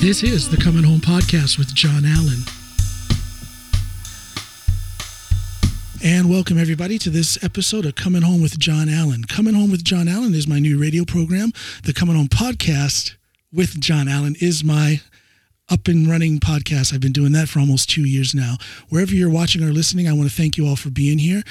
This is The Comin' Home Podcast with John Alan. And welcome, everybody, to this episode of Comin' Home with John Alan. Comin' Home with John Alan is my new radio program. The Comin' Home Podcast with John Alan is my up and running podcast. I've been doing that for almost 2 years now. Wherever you're watching or listening, I want to thank you all for being here.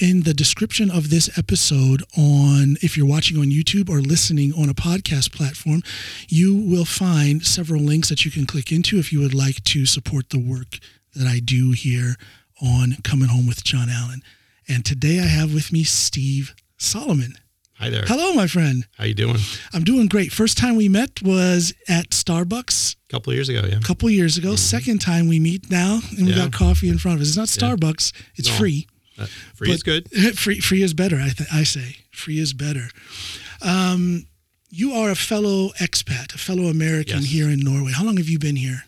In the description of this episode, if you're watching on YouTube or listening on a podcast platform, you will find several links that you can click into if you would like to support the work that I do here on Coming Home with John Alan. And today I have with me Steve Solomon. Hi there. Hello, my friend. How you doing? I'm doing great. First time we met was at Starbucks. A couple of years ago, yeah. Mm-hmm. Second time we meet now, and we got coffee in front of us. It's not Starbucks. Yeah. It's free. Free is good. Free is better, I say. Free is better. You are a fellow expat, a fellow American here in Norway. How long have you been here?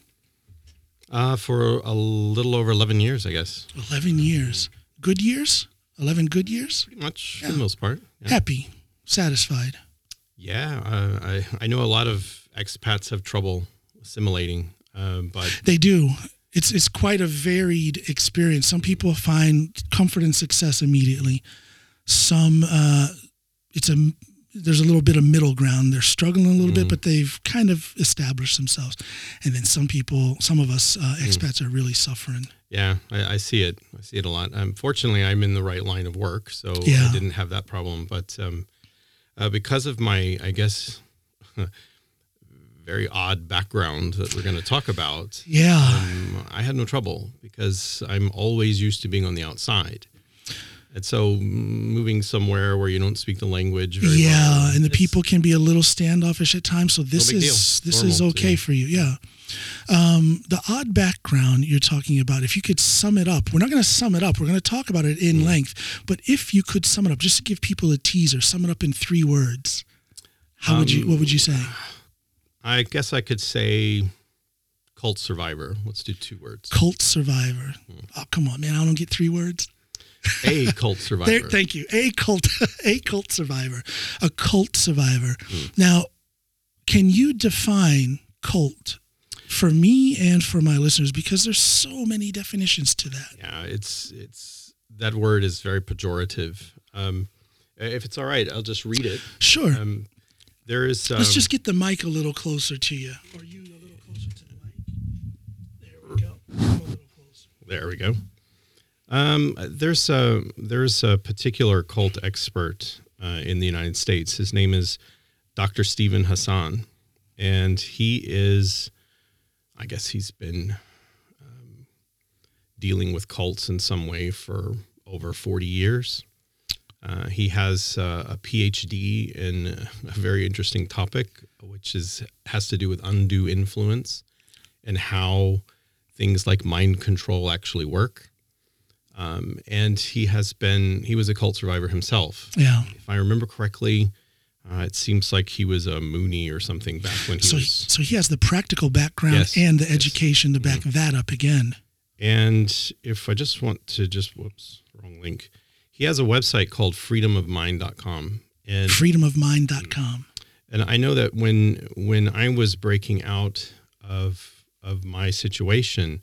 For a little over 11 years, I guess. 11 years. Good years? 11 good years? Pretty much, for the most part. Yeah. Happy, satisfied. Yeah, I know a lot of expats have trouble assimilating, but... They do. It's quite a varied experience. Some people find comfort and success immediately. Some, there's a little bit of middle ground. They're struggling a little bit, but they've kind of established themselves. And then some of us expats are really suffering. Yeah, I see it. I see it a lot. Fortunately, I'm in the right line of work, so I didn't have that problem. But because of my, I guess, very odd background that we're going to talk about, I had no trouble because I'm always used to being on the outside. And so moving somewhere where you don't speak the language very well. Yeah, and the people can be a little standoffish at times, so this is okay for you. Yeah. The odd background you're talking about, if you could sum it up, we're not going to sum it up. We're going to talk about it in length. But if you could sum it up, just to give people a teaser, sum it up in 3 words, what would you say? I guess I could say... cult survivor. Let's do 2 words. Cult survivor. Oh, come on, man. I don't get 3 words. A cult survivor. Thank you. A cult survivor. Now, can you define cult for me and for my listeners? Because there's so many definitions to that. Yeah, it's that word is very pejorative. If it's all right, I'll just read it. Sure. There is. Let's just get the mic a little closer to you. Or you a little closer to the mic. There we go. A little closer. There we go. There's a particular cult expert in the United States. His name is Dr. Steven Hassan, and he's been dealing with cults in some way for over 40 years. He has a PhD in a very interesting topic, which has to do with undue influence and how things like mind control actually work. And he was a cult survivor himself. Yeah. If I remember correctly, it seems like he was a Mooney or something back when he was. So he has the practical background and the education to back that up again. And if I just want to wrong link. He has a website called freedomofmind.com. And freedomofmind.com. And I know that when I was breaking out of my situation,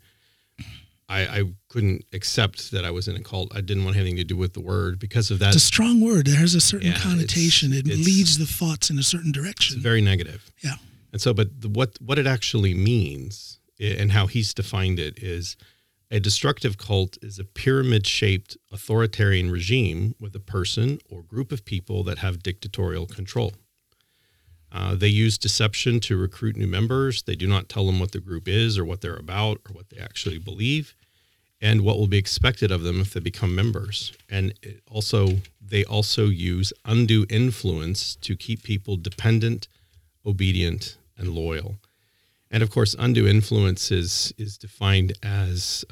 I couldn't accept that I was in a cult. I didn't want anything to do with the word because of that. It's a strong word. It has a certain connotation. It leads the thoughts in a certain direction. It's very negative. Yeah. And so, but what it actually means and how he's defined it is a destructive cult is a pyramid-shaped authoritarian regime with a person or group of people that have dictatorial control. They use deception to recruit new members. They do not tell them what the group is or what they're about or what they actually believe and what will be expected of them if they become members. And they also use undue influence to keep people dependent, obedient, and loyal. And, of course, undue influence is defined as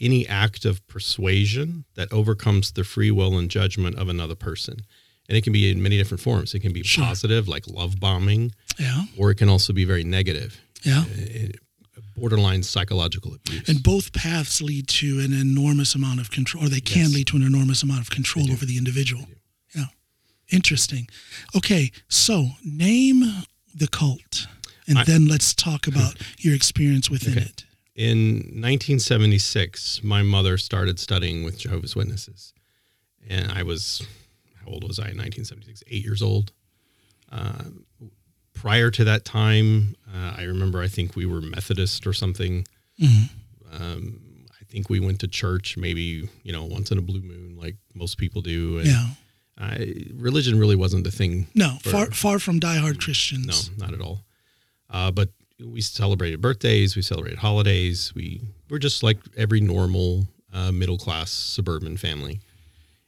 any act of persuasion that overcomes the free will and judgment of another person. And it can be in many different forms. It can be positive, like love bombing, or it can also be very negative, borderline psychological abuse. And both paths lead to an enormous amount of control, or they can lead to an enormous amount of control over the individual. Yeah, interesting. Okay, so name the cult. and then let's talk about your experience within it. In 1976, my mother started studying with Jehovah's Witnesses, and I was, how old was I in 1976? 8 years old. Prior to that time, I remember I think we were Methodist or something. Mm-hmm. I think we went to church maybe, once in a blue moon, like most people do. And yeah. Religion really wasn't the thing. No, far from diehard Christians. No, not at all. But we celebrated birthdays. We celebrated holidays. We were just like every normal middle-class suburban family.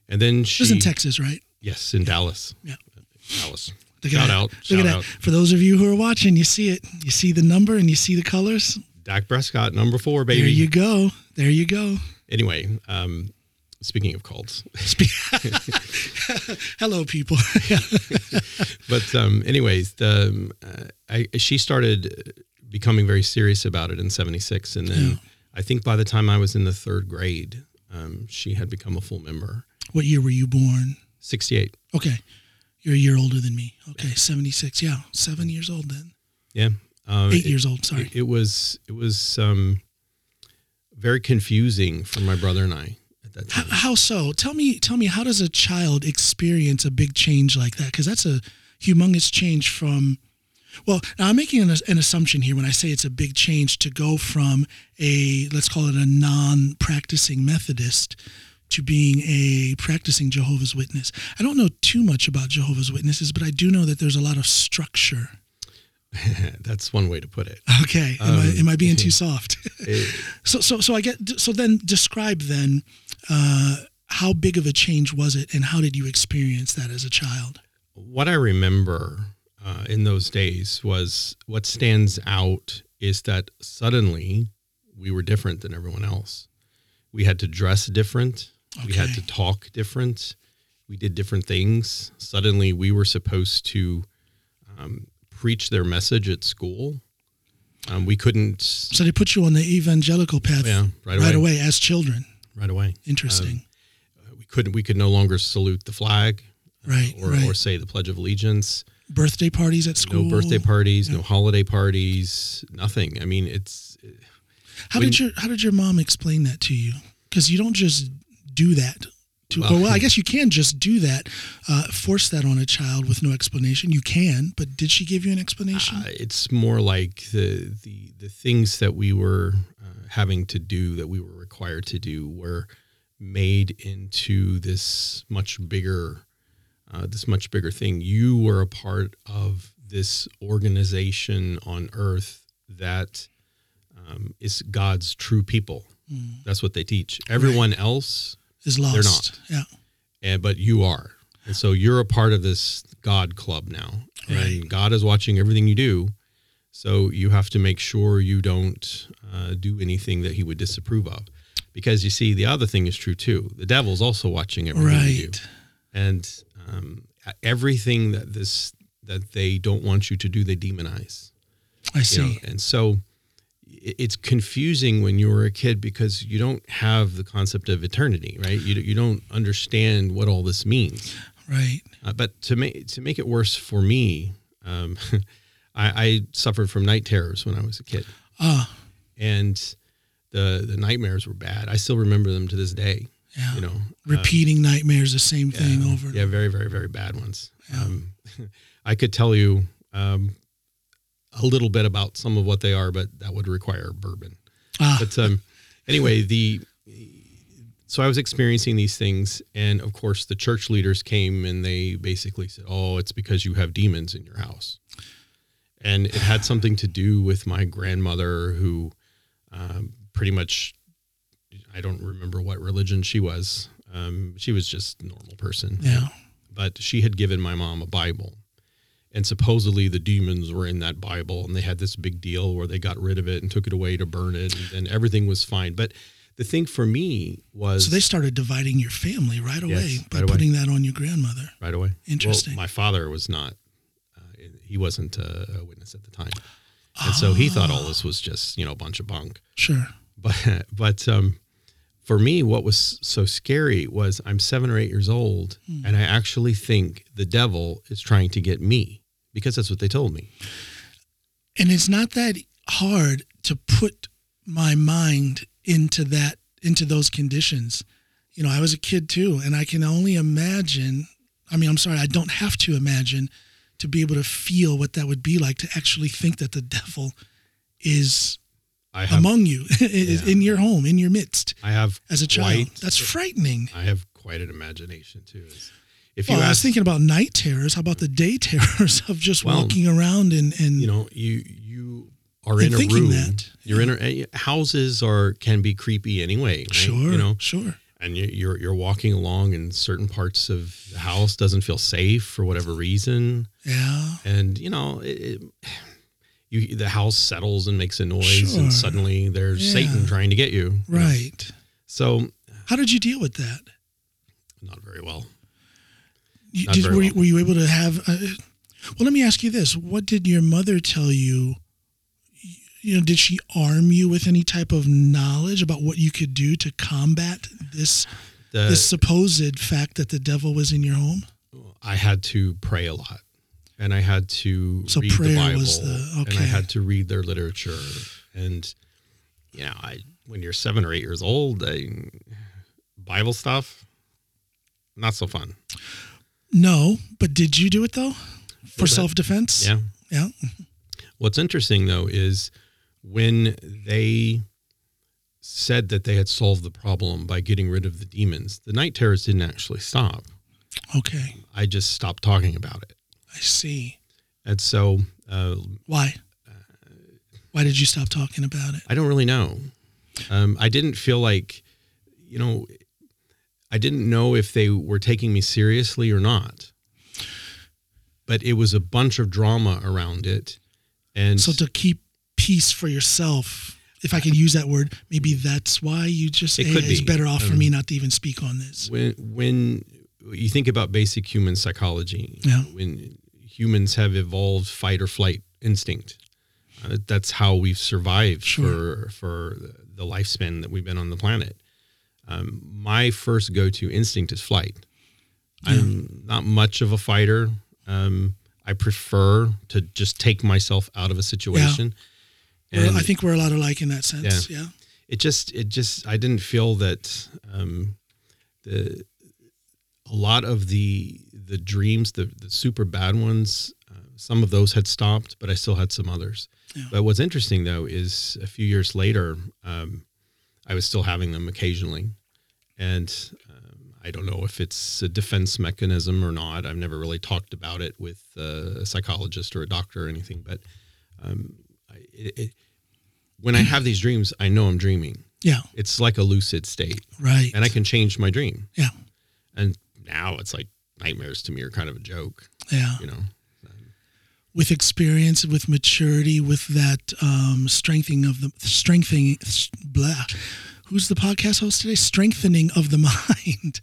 And then she... This is in Texas, right? Yes, in Dallas. Yeah. Dallas. Shout out. For those of you who are watching, you see it. You see the number and you see the colors. Dak Prescott, number 4, baby. There you go. Anyway, speaking of cults. Hello, people. But anyways, she started becoming very serious about it in 76. And then I think by the time I was in the third grade, she had become a full member. What year were you born? 68. Okay. You're a year older than me. Okay, 76. Yeah, 7 years old then. Yeah. 8 years old, sorry. It was very confusing for my brother and I at that time. How so? Tell me, how does a child experience a big change like that? Because that's a humongous change from, well, now I'm making an assumption here when I say it's a big change to go from a, let's call it a non-practicing Methodist to being a practicing Jehovah's Witness. I don't know too much about Jehovah's Witnesses, but I do know that there's a lot of structure. That's one way to put it. Okay, am I being too soft? So then describe then how big of a change was it, and how did you experience that as a child? What I remember in those days was what stands out is that suddenly we were different than everyone else. We had to dress different. Okay. We had to talk different. We did different things. Suddenly, we were supposed to preach their message at school. We couldn't. So they put you on the evangelical path right away as children. Right away. Interesting. We could no longer salute the flag, or say the Pledge of Allegiance. Birthday parties at school. No birthday parties. Yeah. No holiday parties. Nothing. I mean, it's. How did your mom explain that to you? Because you don't just do that. I guess you can just do that, force that on a child with no explanation. You can, but did she give you an explanation? It's more like the things that we were having to do, that we were required to do, were made into this much bigger thing. You were a part of this organization on earth that. Is God's true people. Mm. That's what they teach. Everyone else is lost. They're not. Yeah. But you are. And so you're a part of this God club now. Right. And God is watching everything you do. So you have to make sure you don't do anything that he would disapprove of. Because you see, the other thing is true too. The devil's also watching everything you do. And everything that they don't want you to do, they demonize. I see. And so... It's confusing when you were a kid because you don't have the concept of eternity, right? You don't understand what all this means. Right. But to make it worse for me, I suffered from night terrors when I was a kid. And the nightmares were bad. I still remember them to this day. Yeah. Repeating nightmares, the same thing over. Yeah, very, very, very bad ones. Yeah. I could tell you... a little bit about some of what they are, but that would require bourbon. But anyway, so I was experiencing these things, and of course the church leaders came and they basically said, "Oh, it's because you have demons in your house." And it had something to do with my grandmother, who pretty much, I don't remember what religion she was. She was just a normal person. Yeah. But she had given my mom a Bible. And supposedly the demons were in that Bible, and they had this big deal where they got rid of it and took it away to burn it, and everything was fine. But the thing for me was... So they started dividing your family right away by putting that on your grandmother. Right away. Interesting. Well, my father was not... he wasn't a witness at the time. And so he thought all this was just, a bunch of bunk. Sure. But for me, what was so scary was I'm 7 or 8 years old, and I actually think the devil is trying to get me. Because that's what they told me. And it's not that hard to put my mind into that, into those conditions. You know, I was a kid too, and I can only imagine, I don't have to imagine to be able to feel what that would be like to actually think that the devil is among you, in your home, in your midst. I have as a child. That's frightening. I have quite an imagination too. I was thinking about night terrors. How about the day terrors of just walking around and you know, you are in a room. Houses can be creepy anyway. Right? Sure, you know, sure. And you're walking along, and certain parts of the house doesn't feel safe for whatever reason. Yeah. And you know, the house settles and makes a noise, and suddenly there's Satan trying to get you. Right. You know? So, how did you deal with that? Not very well. Were you able to have? Well, let me ask you this: what did your mother tell you? You know, did she arm you with any type of knowledge about what you could do to combat this supposed fact that the devil was in your home? I had to pray a lot, and I had to read the Bible, and I had to read their literature. And you know, when you're 7 or 8 years old, Bible stuff, not so fun. No, but did you do it though, for self-defense? Yeah. Yeah. What's interesting though is when they said that they had solved the problem by getting rid of the demons, the night terrors didn't actually stop. Okay. I just stopped talking about it. I see. And so... why? Why did you stop talking about it? I don't really know. I didn't feel like, you know... I didn't know if they were taking me seriously or not, but it was a bunch of drama around it. And so to keep peace for yourself, if I can use that word, maybe that's why you just say it's better off for me not to even speak on this. When you think about basic human psychology, when humans have evolved fight or flight instinct, that's how we've survived for the lifespan that we've been on the planet. My first go-to instinct is flight. Yeah. I'm not much of a fighter. I prefer to just take myself out of a situation. Yeah. And I think we're a lot alike in that sense. Yeah. It just, I didn't feel that a lot of the dreams, the super bad ones, some of those had stopped, but I still had some others. Yeah. But what's interesting though is a few years later, I was still having them occasionally, and I don't know if it's a defense mechanism or not. I've never really talked about it with a psychologist or a doctor or anything, but when I have these dreams, I know I'm dreaming. Yeah. It's like a lucid state. Right. And I can change my dream. Yeah. And now it's like nightmares to me are kind of a joke. Yeah. You know? With experience, with maturity, with that strengthening. Blah. Who's the podcast host today? Strengthening of the mind.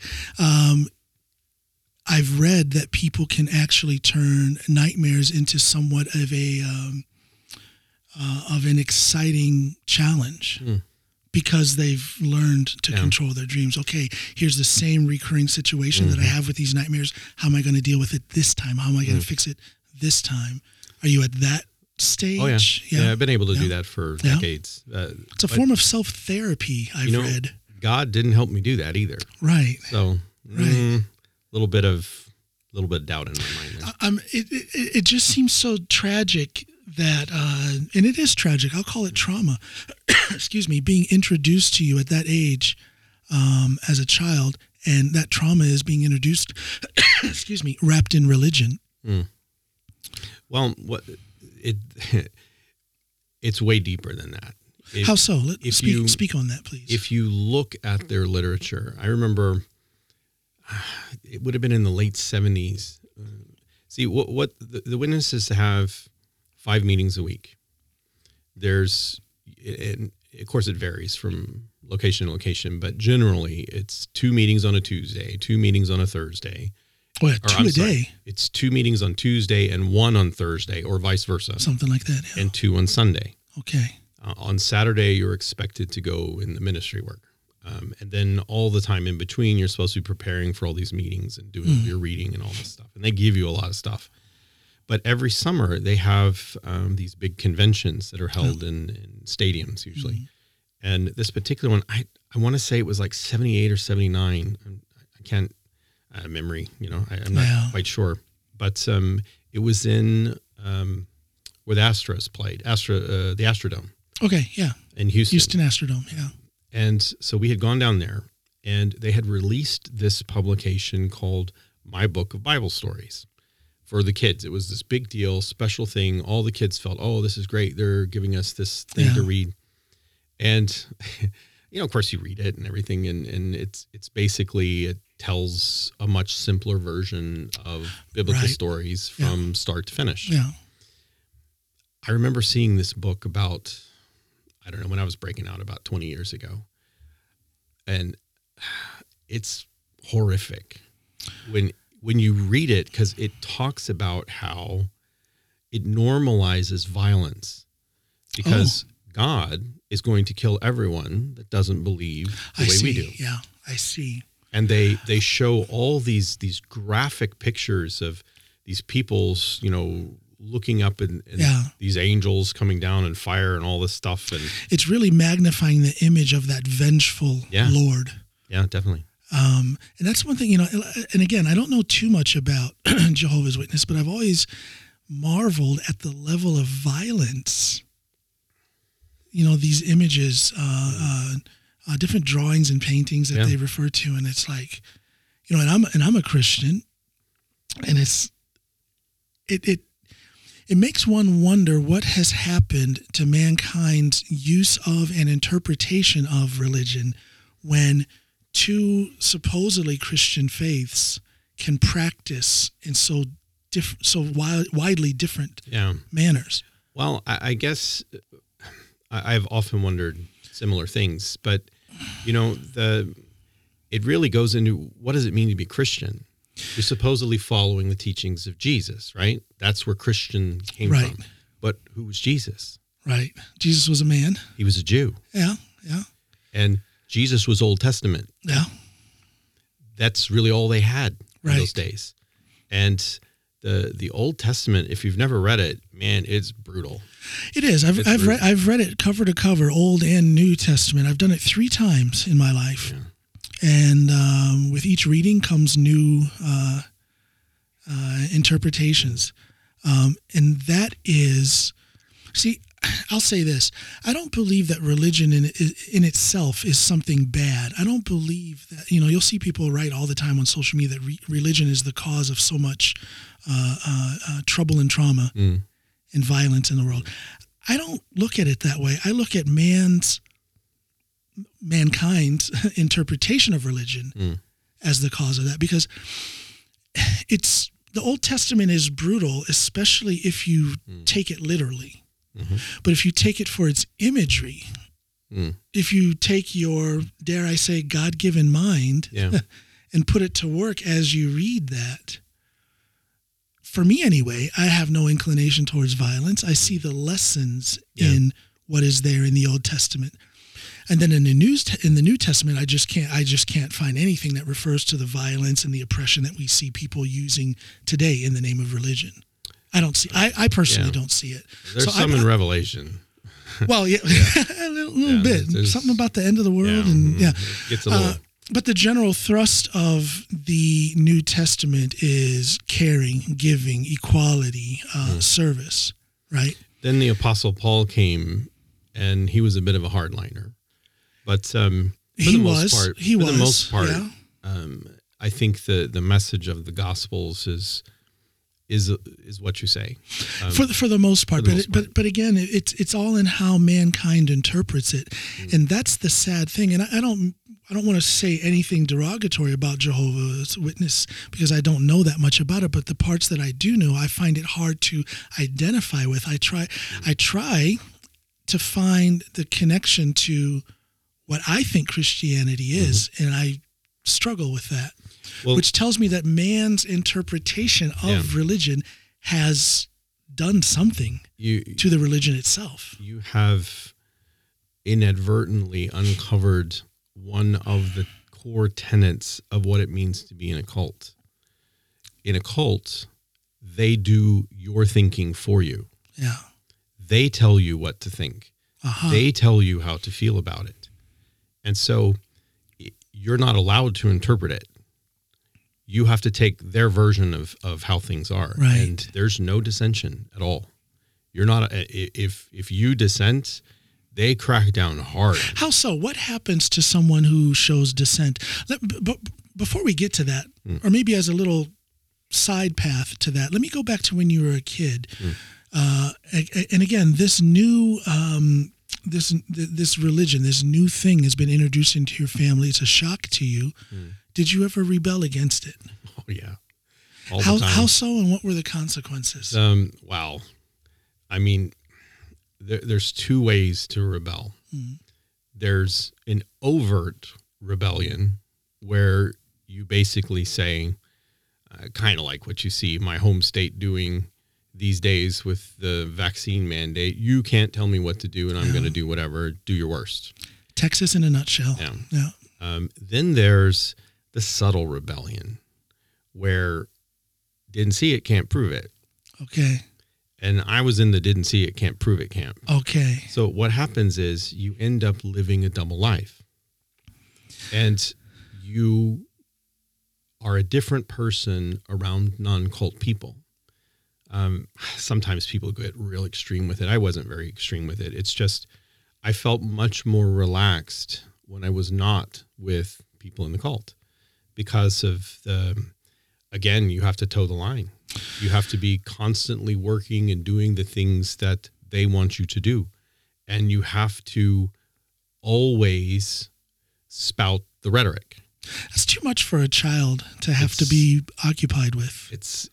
I've read that people can actually turn nightmares into somewhat of a of an exciting challenge because they've learned to control their dreams. Okay, here's the same recurring situation that I have with these nightmares. How am I going to deal with it this time? How am I going to fix it this time? Are you at that stage? Oh, yeah. I've been able to do that for decades. It's a form of self-therapy, I've read. God didn't help me do that either. Right. So, little bit of doubt in my mind there. It just seems so tragic that, and it is tragic, I'll call it trauma, excuse me, being introduced to you at that age as a child, and that trauma is being introduced, excuse me, wrapped in religion. Mm. Well, it's way deeper than that. How so? Speak on that, please. If you look at their literature, I remember it would have been in the late 70s. See, what the witnesses have 5 meetings a week. There's, and of course it varies from location to location, but generally it's 2 meetings on a Tuesday, 2 meetings on a Thursday. Well, 2 a day. It's 2 meetings on Tuesday and 1 on Thursday, or vice versa. Something like that. Yeah. And 2 on Sunday. Okay. On Saturday, you're expected to go in the ministry work. And then all the time in between, you're supposed to be preparing for all these meetings and doing your reading and all this stuff. And they give you a lot of stuff. But every summer they have these big conventions that are held in stadiums usually. Mm-hmm. And this particular one, I want to say it was like 78 or 79. I can't, memory, you know, I'm not quite sure. But it was in where the Astros played, the Astrodome. Okay, yeah. In Houston. Houston Astrodome, yeah. And so we had gone down there, and they had released this publication called My Book of Bible Stories for the kids. It was this big deal, special thing. All the kids felt, oh, this is great. They're giving us this thing to read. And, you know, of course you read it and everything. And it's basically, it tells a much simpler version of biblical stories from start to finish. Yeah. I remember seeing this book about, I don't know, when I was breaking out about 20 years ago. And it's horrific when you read it, because it talks about how it normalizes violence, because God is going to kill everyone that doesn't believe the way we do. Yeah, I see. And they show all these graphic pictures of these people's, you know, looking up and these angels coming down and fire and all this stuff. And it's really magnifying the image of that vengeful Lord. Yeah, definitely. And that's one thing, you know, and again, I don't know too much about Jehovah's Witness, but I've always marveled at the level of violence, you know, these images, different drawings and paintings that they refer to. And it's like, you know, and I'm a Christian, and it makes one wonder what has happened to mankind's use of and interpretation of religion when two supposedly Christian faiths can practice in so widely different manners. Well, I guess I've often wondered similar things, but you know, it really goes into, what does it mean to be Christian? You're supposedly following the teachings of Jesus, right? That's where Christian came from. But who was Jesus? Right. Jesus was a man. He was a Jew. Yeah, yeah. And Jesus was Old Testament. Yeah. That's really all they had in those days. And the Old Testament, if you've never read it, man, it's brutal. It is. I've read it cover to cover, Old and New Testament. I've done it 3 times in my life. Yeah. And with each reading comes new interpretations. And that is, see, I'll say this. I don't believe that religion in itself is something bad. I don't believe that, you know, you'll see people write all the time on social media that religion is the cause of so much trouble and trauma and violence in the world. I don't look at it that way. I look at mankind's interpretation of religion as the cause of that, because it's the Old Testament is brutal, especially if you take it literally. Mm-hmm. But if you take it for its imagery, if you take your, dare I say, God-given mind and put it to work as you read that, for me anyway, I have no inclination towards violence. I see the lessons in what is there in the Old Testament. And then in the New Testament, I just can't find anything that refers to the violence and the oppression that we see people using today in the name of religion. I don't see. I personally don't see it. There's some in Revelation. Well, a little bit. Something about the end of the world, it gets a little. But the general thrust of the New Testament is caring, giving, equality, service. Right. Then the Apostle Paul came, and he was a bit of a hardliner. But for the most part, I think the message of the Gospels is what you say. For the most part. But again, it's all in how mankind interprets it, and that's the sad thing. And I don't want to say anything derogatory about Jehovah's Witness, because I don't know that much about it. But the parts that I do know, I find it hard to identify with. I try to find the connection to what I think Christianity is, and I struggle with that, which tells me that man's interpretation of religion has done something to the religion itself. You have inadvertently uncovered one of the core tenets of what it means to be in a cult. In a cult, they do your thinking for you. Yeah. They tell you what to think. Uh-huh. They tell you how to feel about it. And so you're not allowed to interpret it. You have to take their version of how things are. Right. And there's no dissension at all. You're not, if you dissent, they crack down hard. How so? What happens to someone who shows dissent? Before we get to that, or maybe as a little side path to that, let me go back to when you were a kid. And again, this new, this religion, this new thing has been introduced into your family. It's a shock to you. Did you ever rebel against it? Oh, yeah. How so, and what were the consequences? Wow. I mean, there's two ways to rebel. There's an overt rebellion where you basically say, kind of like what you see my home state doing these days with the vaccine mandate, you can't tell me what to do, and I'm going to do whatever, do your worst. Texas in a nutshell. Yeah. Then there's the subtle rebellion where didn't see it, can't prove it. Okay. And I was in the didn't see it, can't prove it camp. Okay. So what happens is you end up living a double life, and you are a different person around non-cult people. Sometimes people get real extreme with it. I wasn't very extreme with it. It's just, I felt much more relaxed when I was not with people in the cult because of again, you have to toe the line. You have to be constantly working and doing the things that they want you to do. And you have to always spout the rhetoric. That's too much for a child to have to be occupied with. It's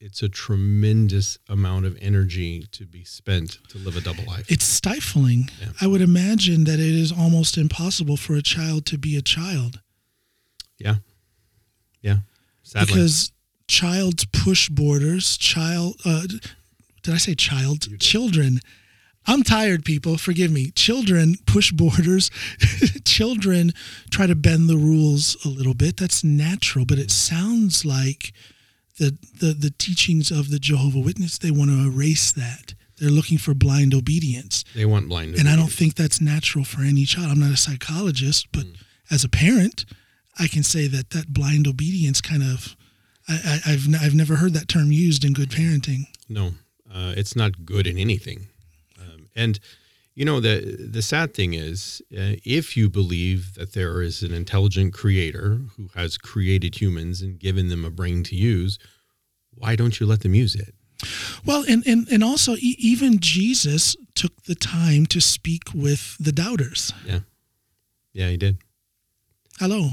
a tremendous amount of energy to be spent to live a double life. It's stifling. Yeah. I would imagine that it is almost impossible for a child to be a child. Yeah. Yeah. Sadly. Because childs push borders. Did I say child? Children. I'm tired, people. Forgive me. Children push borders. Children try to bend the rules a little bit. That's natural, but it sounds like the teachings of the Jehovah's Witness, they want to erase that. They're looking for blind obedience. They want blind obedience. And I don't think that's natural for any child. I'm not a psychologist, but as a parent, I can say that blind obedience kind of, I've never heard that term used in good parenting. No, it's not good in anything. And, you know, the sad thing is, if you believe that there is an intelligent creator who has created humans and given them a brain to use, why don't you let them use it? Well, and also even Jesus took the time to speak with the doubters. Yeah. Yeah, he did. Hello.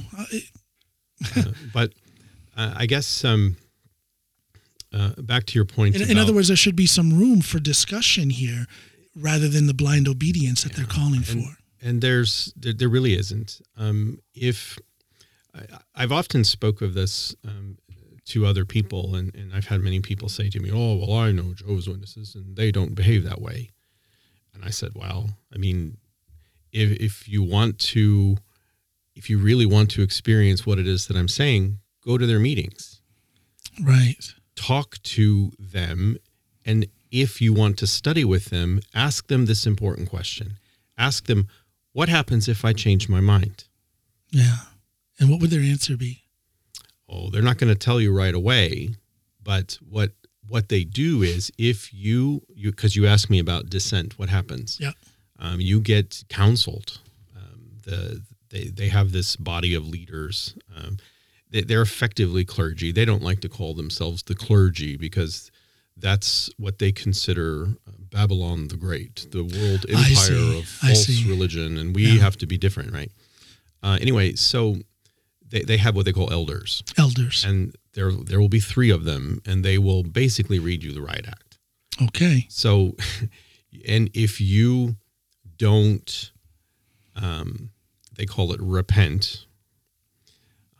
But I guess back to your point. In other words, there should be some room for discussion here rather than the blind obedience that they're calling for. And there really isn't. I've often spoke of this to other people, and I've had many people say to me, oh, well, I know Jehovah's Witnesses, and they don't behave that way. And I said, well, I mean, if you really want to experience what it is that I'm saying, go to their meetings. Right. Talk to them. And if you want to study with them, ask them this important question. Ask them, what happens if I change my mind? Yeah. And what would their answer be? Oh, they're not going to tell you right away. But what they do is if you because you asked me about dissent, what happens? Yeah. You get counseled. They have this body of leaders. They're effectively clergy. They don't like to call themselves the clergy because that's what they consider Babylon the Great, the world empire of false religion, and we have to be different, right? Anyway, so they have what they call elders. Elders. And there will be three of them, and they will basically read you the Riot Act. Okay. So, and if you don't... they call it repent,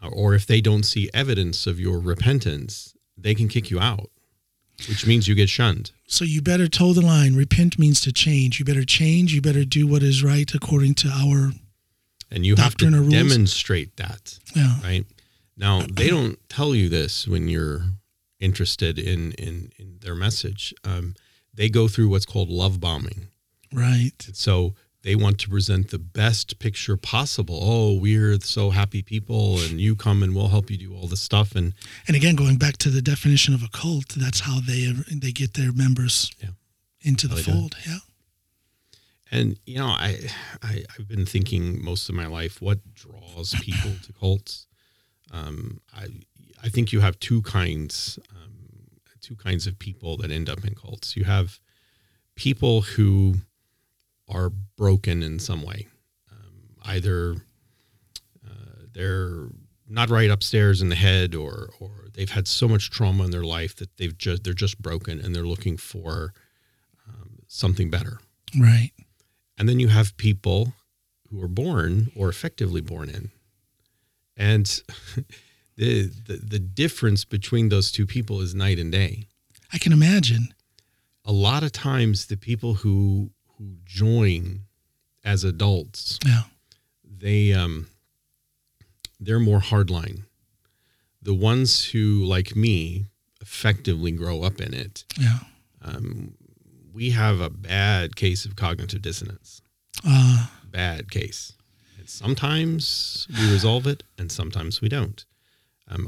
or if they don't see evidence of your repentance, they can kick you out, which means you get shunned. So you better toe the line. Repent means to change. You better change. You better do what is right according to our and you doctrine have to demonstrate rules. That. Yeah. Right? Now, they don't tell you this when you're interested in their message. They go through what's called love bombing. Right. So they want to present the best picture possible. Oh, we're so happy people, and you come and we'll help you do all this stuff. And again, going back to the definition of a cult, that's how they get their members into the fold. Yeah. And, you know, I've been thinking most of my life, what draws people to cults? I think you have two kinds of people that end up in cults. You have people who are broken in some way, either they're not right upstairs in the head, or they've had so much trauma in their life that they're just broken and they're looking for something better. Right. And then you have people who are born or effectively born in, and the difference between those two people is night and day. I can imagine. A lot of times the people who join as adults, they're more hardline. The ones who, like me, effectively grow up in it, we have a bad case of cognitive dissonance. Bad case. And sometimes we resolve it, and sometimes we don't.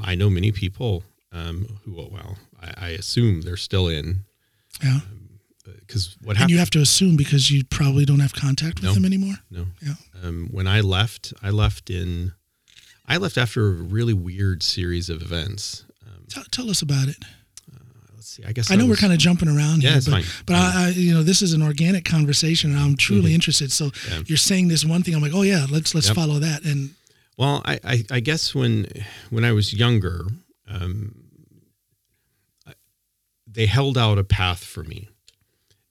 I know many people who I assume they're still in. Yeah. Because what happened? And you have to assume because you probably don't have contact with them anymore. No. Yeah. When I left after a really weird series of events. Tell us about it. Let's see. I guess I know we're kind of jumping around here. Yeah, it's fine. But this is an organic conversation, and I'm truly interested. So you're saying this one thing. I'm like, oh yeah, let's follow that. And well, I guess when I was younger, they held out a path for me.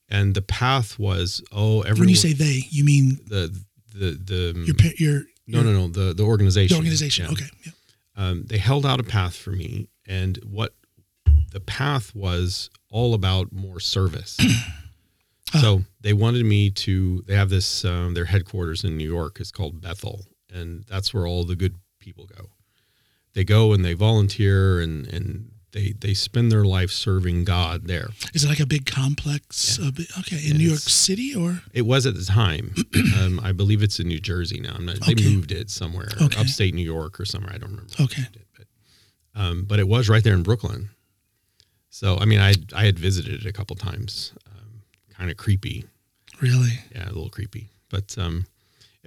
And the path was, everyone. When you say they, you mean the no, the organization. The organization, okay. Yeah. They held out a path for me, and what the path was all about more service. So they wanted me to. They have this. Their headquarters in New York is called Bethel, and that's where all the good people go. They go and they volunteer and. They spend their life serving God there. Is it like a big complex? Yeah. In New York City, or? It was at the time. I believe it's in New Jersey now. They moved it somewhere, upstate New York or somewhere. I don't remember. Okay. But it was right there in Brooklyn. So, I had visited it a couple times. Kind of creepy. Really? Yeah, a little creepy. But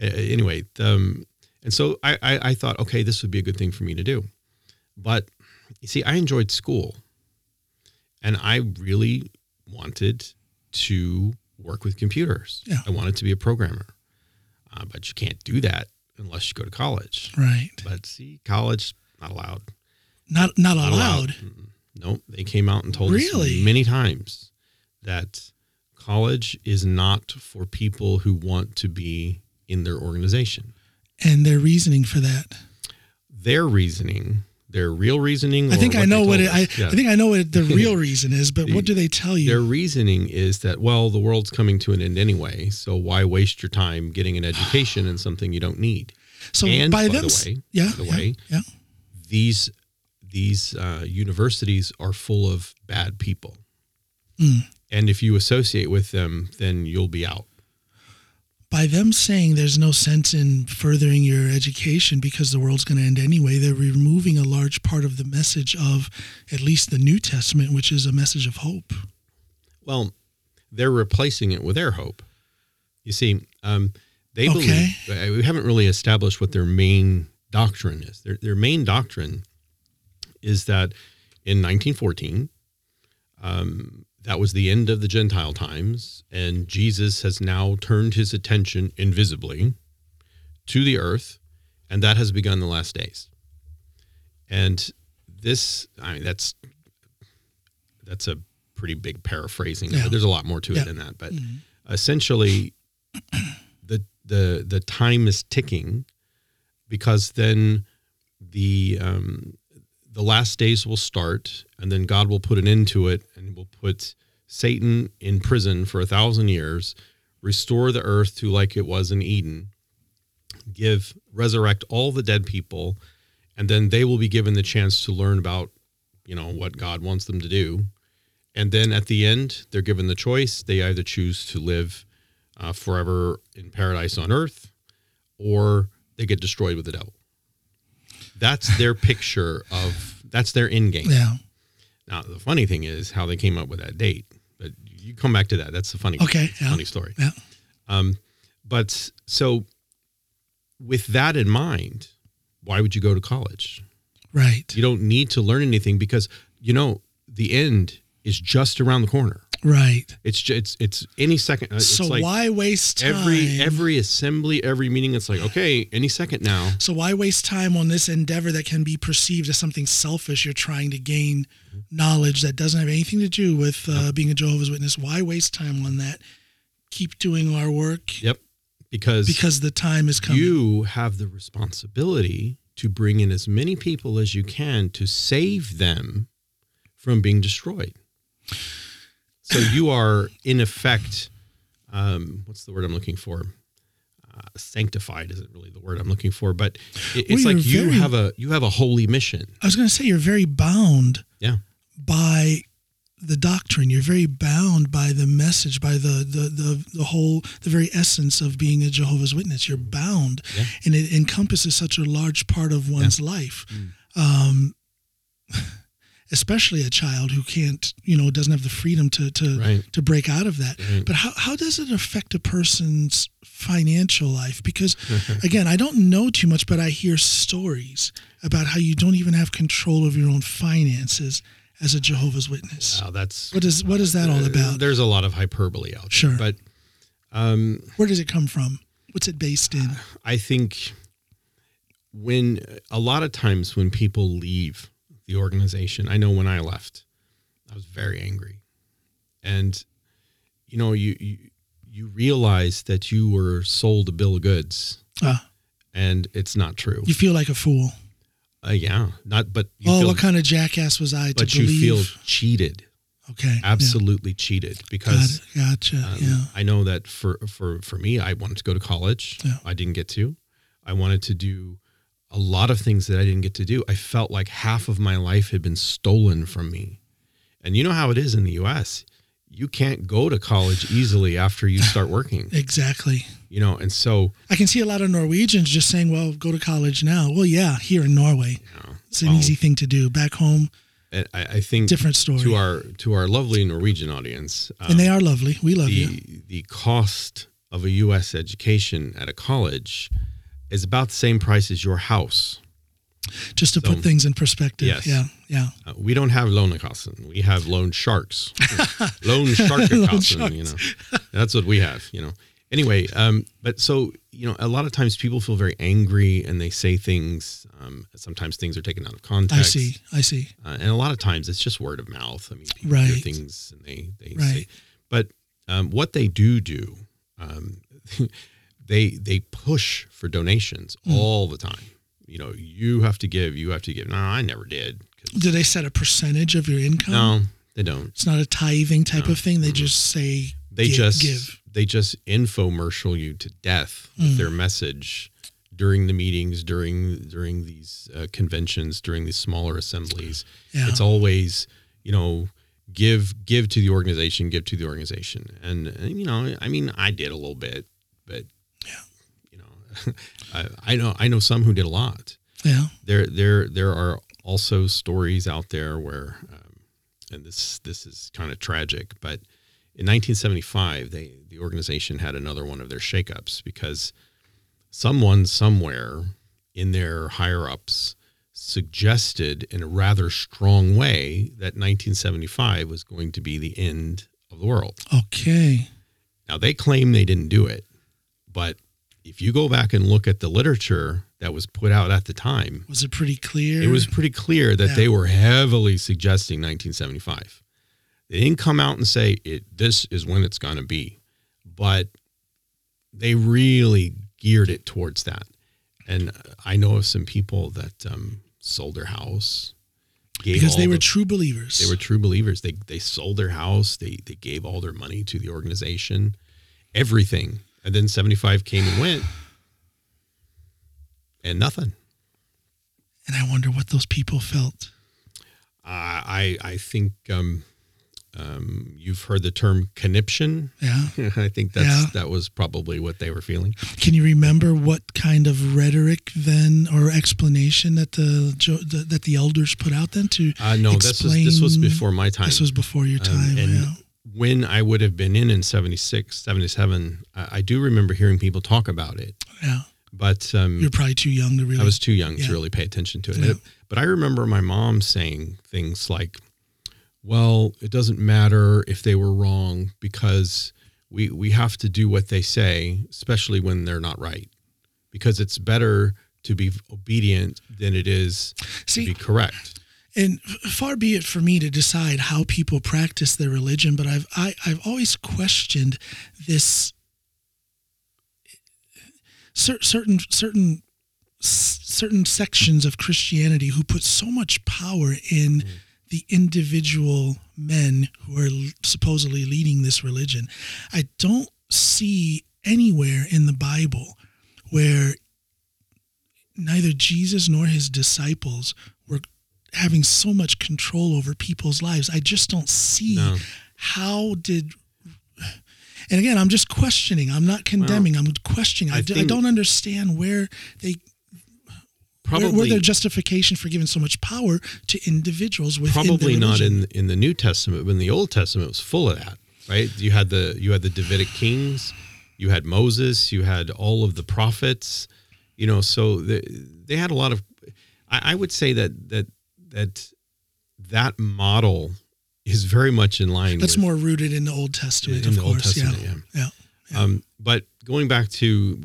anyway, and so I thought, okay, this would be a good thing for me to do. But you see, I enjoyed school, and I really wanted to work with computers. Yeah. I wanted to be a programmer, but you can't do that unless you go to college. Right. But see, college, not allowed. Not allowed? No, they came out and told us many times that college is not for people who want to be in their organization. And their reasoning for that? Their real reasoning. I think I know what the real reason is, but what do they tell you? Their reasoning is that, well, the world's coming to an end anyway, so why waste your time getting an education in something you don't need? So, and by the way, these universities are full of bad people, and if you associate with them, then you'll be out. By them saying there's no sense in furthering your education because the world's going to end anyway, they're removing a large part of the message of at least the New Testament, which is a message of hope. Well, they're replacing it with their hope. You see, they believe, we haven't really established what their main doctrine is. Their main doctrine is that in 1914, that was the end of the Gentile times, and Jesus has now turned his attention invisibly to the earth, and that has begun the last days. And this, that's a pretty big paraphrasing. Yeah. There's a lot more to it than that, but essentially, the time is ticking, because then the last days will start, and then God will put an end to it, and will put Satan in prison for 1,000 years, restore the earth to like it was in Eden, resurrect all the dead people, and then they will be given the chance to learn about what God wants them to do. And then at the end, they're given the choice. They either choose to live forever in paradise on earth, or they get destroyed with the devil. That's their picture of, that's their end game. Yeah. Now, the funny thing is how they came up with that date, but you come back to that. That's the funny, funny story. Yeah. But so with that in mind, why would you go to college? Right. You don't need to learn anything because, the end is just around the corner. Right. It's any second. It's so why waste time? Every assembly, every meeting, it's like, okay, any second now. So why waste time on this endeavor that can be perceived as something selfish? You're trying to gain knowledge that doesn't have anything to do with being a Jehovah's Witness. Why waste time on that? Keep doing our work. Yep. Because the time is coming. You have the responsibility to bring in as many people as you can to save them from being destroyed. So you are, in effect, what's the word I'm looking for? Sanctified isn't really the word I'm looking for, but it's like you have a holy mission. I was going to say you're very bound by the doctrine. You're very bound by the message, by the very essence of being a Jehovah's Witness. You're bound, and it encompasses such a large part of one's life. Especially a child who can't, doesn't have the freedom to break out of that. Right. But how does it affect a person's financial life? Because again, I don't know too much, but I hear stories about how you don't even have control of your own finances as a Jehovah's Witness. Wow, what is that all about? There's a lot of hyperbole out there. Sure. But where does it come from? What's it based in? I think when a lot of times when people leave the organization, I know when I left, I was very angry. And, you realize that you were sold a bill of goods and it's not true. You feel like a fool. What kind of jackass was I to believe? But you feel cheated. Okay. Absolutely cheated because gotcha. I know that for me, I wanted to go to college. Yeah. I didn't get to. I wanted to do a lot of things that I didn't get to do. I felt like half of my life had been stolen from me. And you know how it is in the U.S. You can't go to college easily after you start working. Exactly. And so I can see a lot of Norwegians just saying, well, go to college now. Well, here in Norway, it's an easy thing to do. Back home, I think different story. To our lovely Norwegian audience. And they are lovely. We love you. The cost of a U.S. education at a college is about the same price as your house. Just to put things in perspective. Yes. Yeah. We don't have Lånekassen. We have loan sharks. Loan sharkekassen, That's what we have, Anyway, but so, a lot of times people feel very angry and they say things. Sometimes things are taken out of context. I see. And a lot of times it's just word of mouth. I mean, people hear things and they say. But what they do, They push for donations all the time. You have to give, No, I never did. Do they set a percentage of your income? No, they don't. It's not a tithing type of thing. They just say, give. They just infomercial you to death with their message during the meetings, during these conventions, during these smaller assemblies. Yeah. It's always, give to the organization, give to the organization. And I did a little bit, but I know some who did a lot. Yeah. There are also stories out there where, and this is kind of tragic, but in 1975, the organization had another one of their shakeups because someone somewhere in their higher ups suggested in a rather strong way that 1975 was going to be the end of the world. Okay. Now they claim they didn't do it, but if you go back and look at the literature that was put out at the time, was it pretty clear? It was pretty clear that they were heavily suggesting 1975. They didn't come out and say this is when it's going to be, but they really geared it towards that. And I know of some people that sold their house because they were true believers. They were true believers. They sold their house. They gave all their money to the organization, everything. And then 75 came and went and nothing. And I wonder what those people felt. I think you've heard the term conniption. Yeah. I think that was probably what they were feeling. Can you remember what kind of rhetoric then or explanation that the elders put out then to explain? This was before my time. This was before your time. When I would have been in 76, 77, I do remember hearing people talk about it. Yeah. But you're probably too young to really. I was too young to really pay attention to it. Yeah. But I remember my mom saying things like, well, it doesn't matter if they were wrong because we have to do what they say, especially when they're not right, because it's better to be obedient than it is to be correct. And far be it for me to decide how people practice their religion, but I've always questioned this certain sections of Christianity who put so much power in the individual men who are supposedly leading this religion. I don't see anywhere in the Bible where neither Jesus nor his disciples were having so much control over people's lives. I just don't see how did, and again, I'm just questioning. I'm not condemning. Well, I'm questioning. I don't understand where their justification for giving so much power to individuals within the religion. Probably not in the New Testament, but in the Old Testament it was full of that, right? You had the Davidic kings, you had Moses, you had all of the prophets, so they had a lot of, I would say that model is very much in line. That's more rooted in the Old Testament, of course. Yeah. But going back to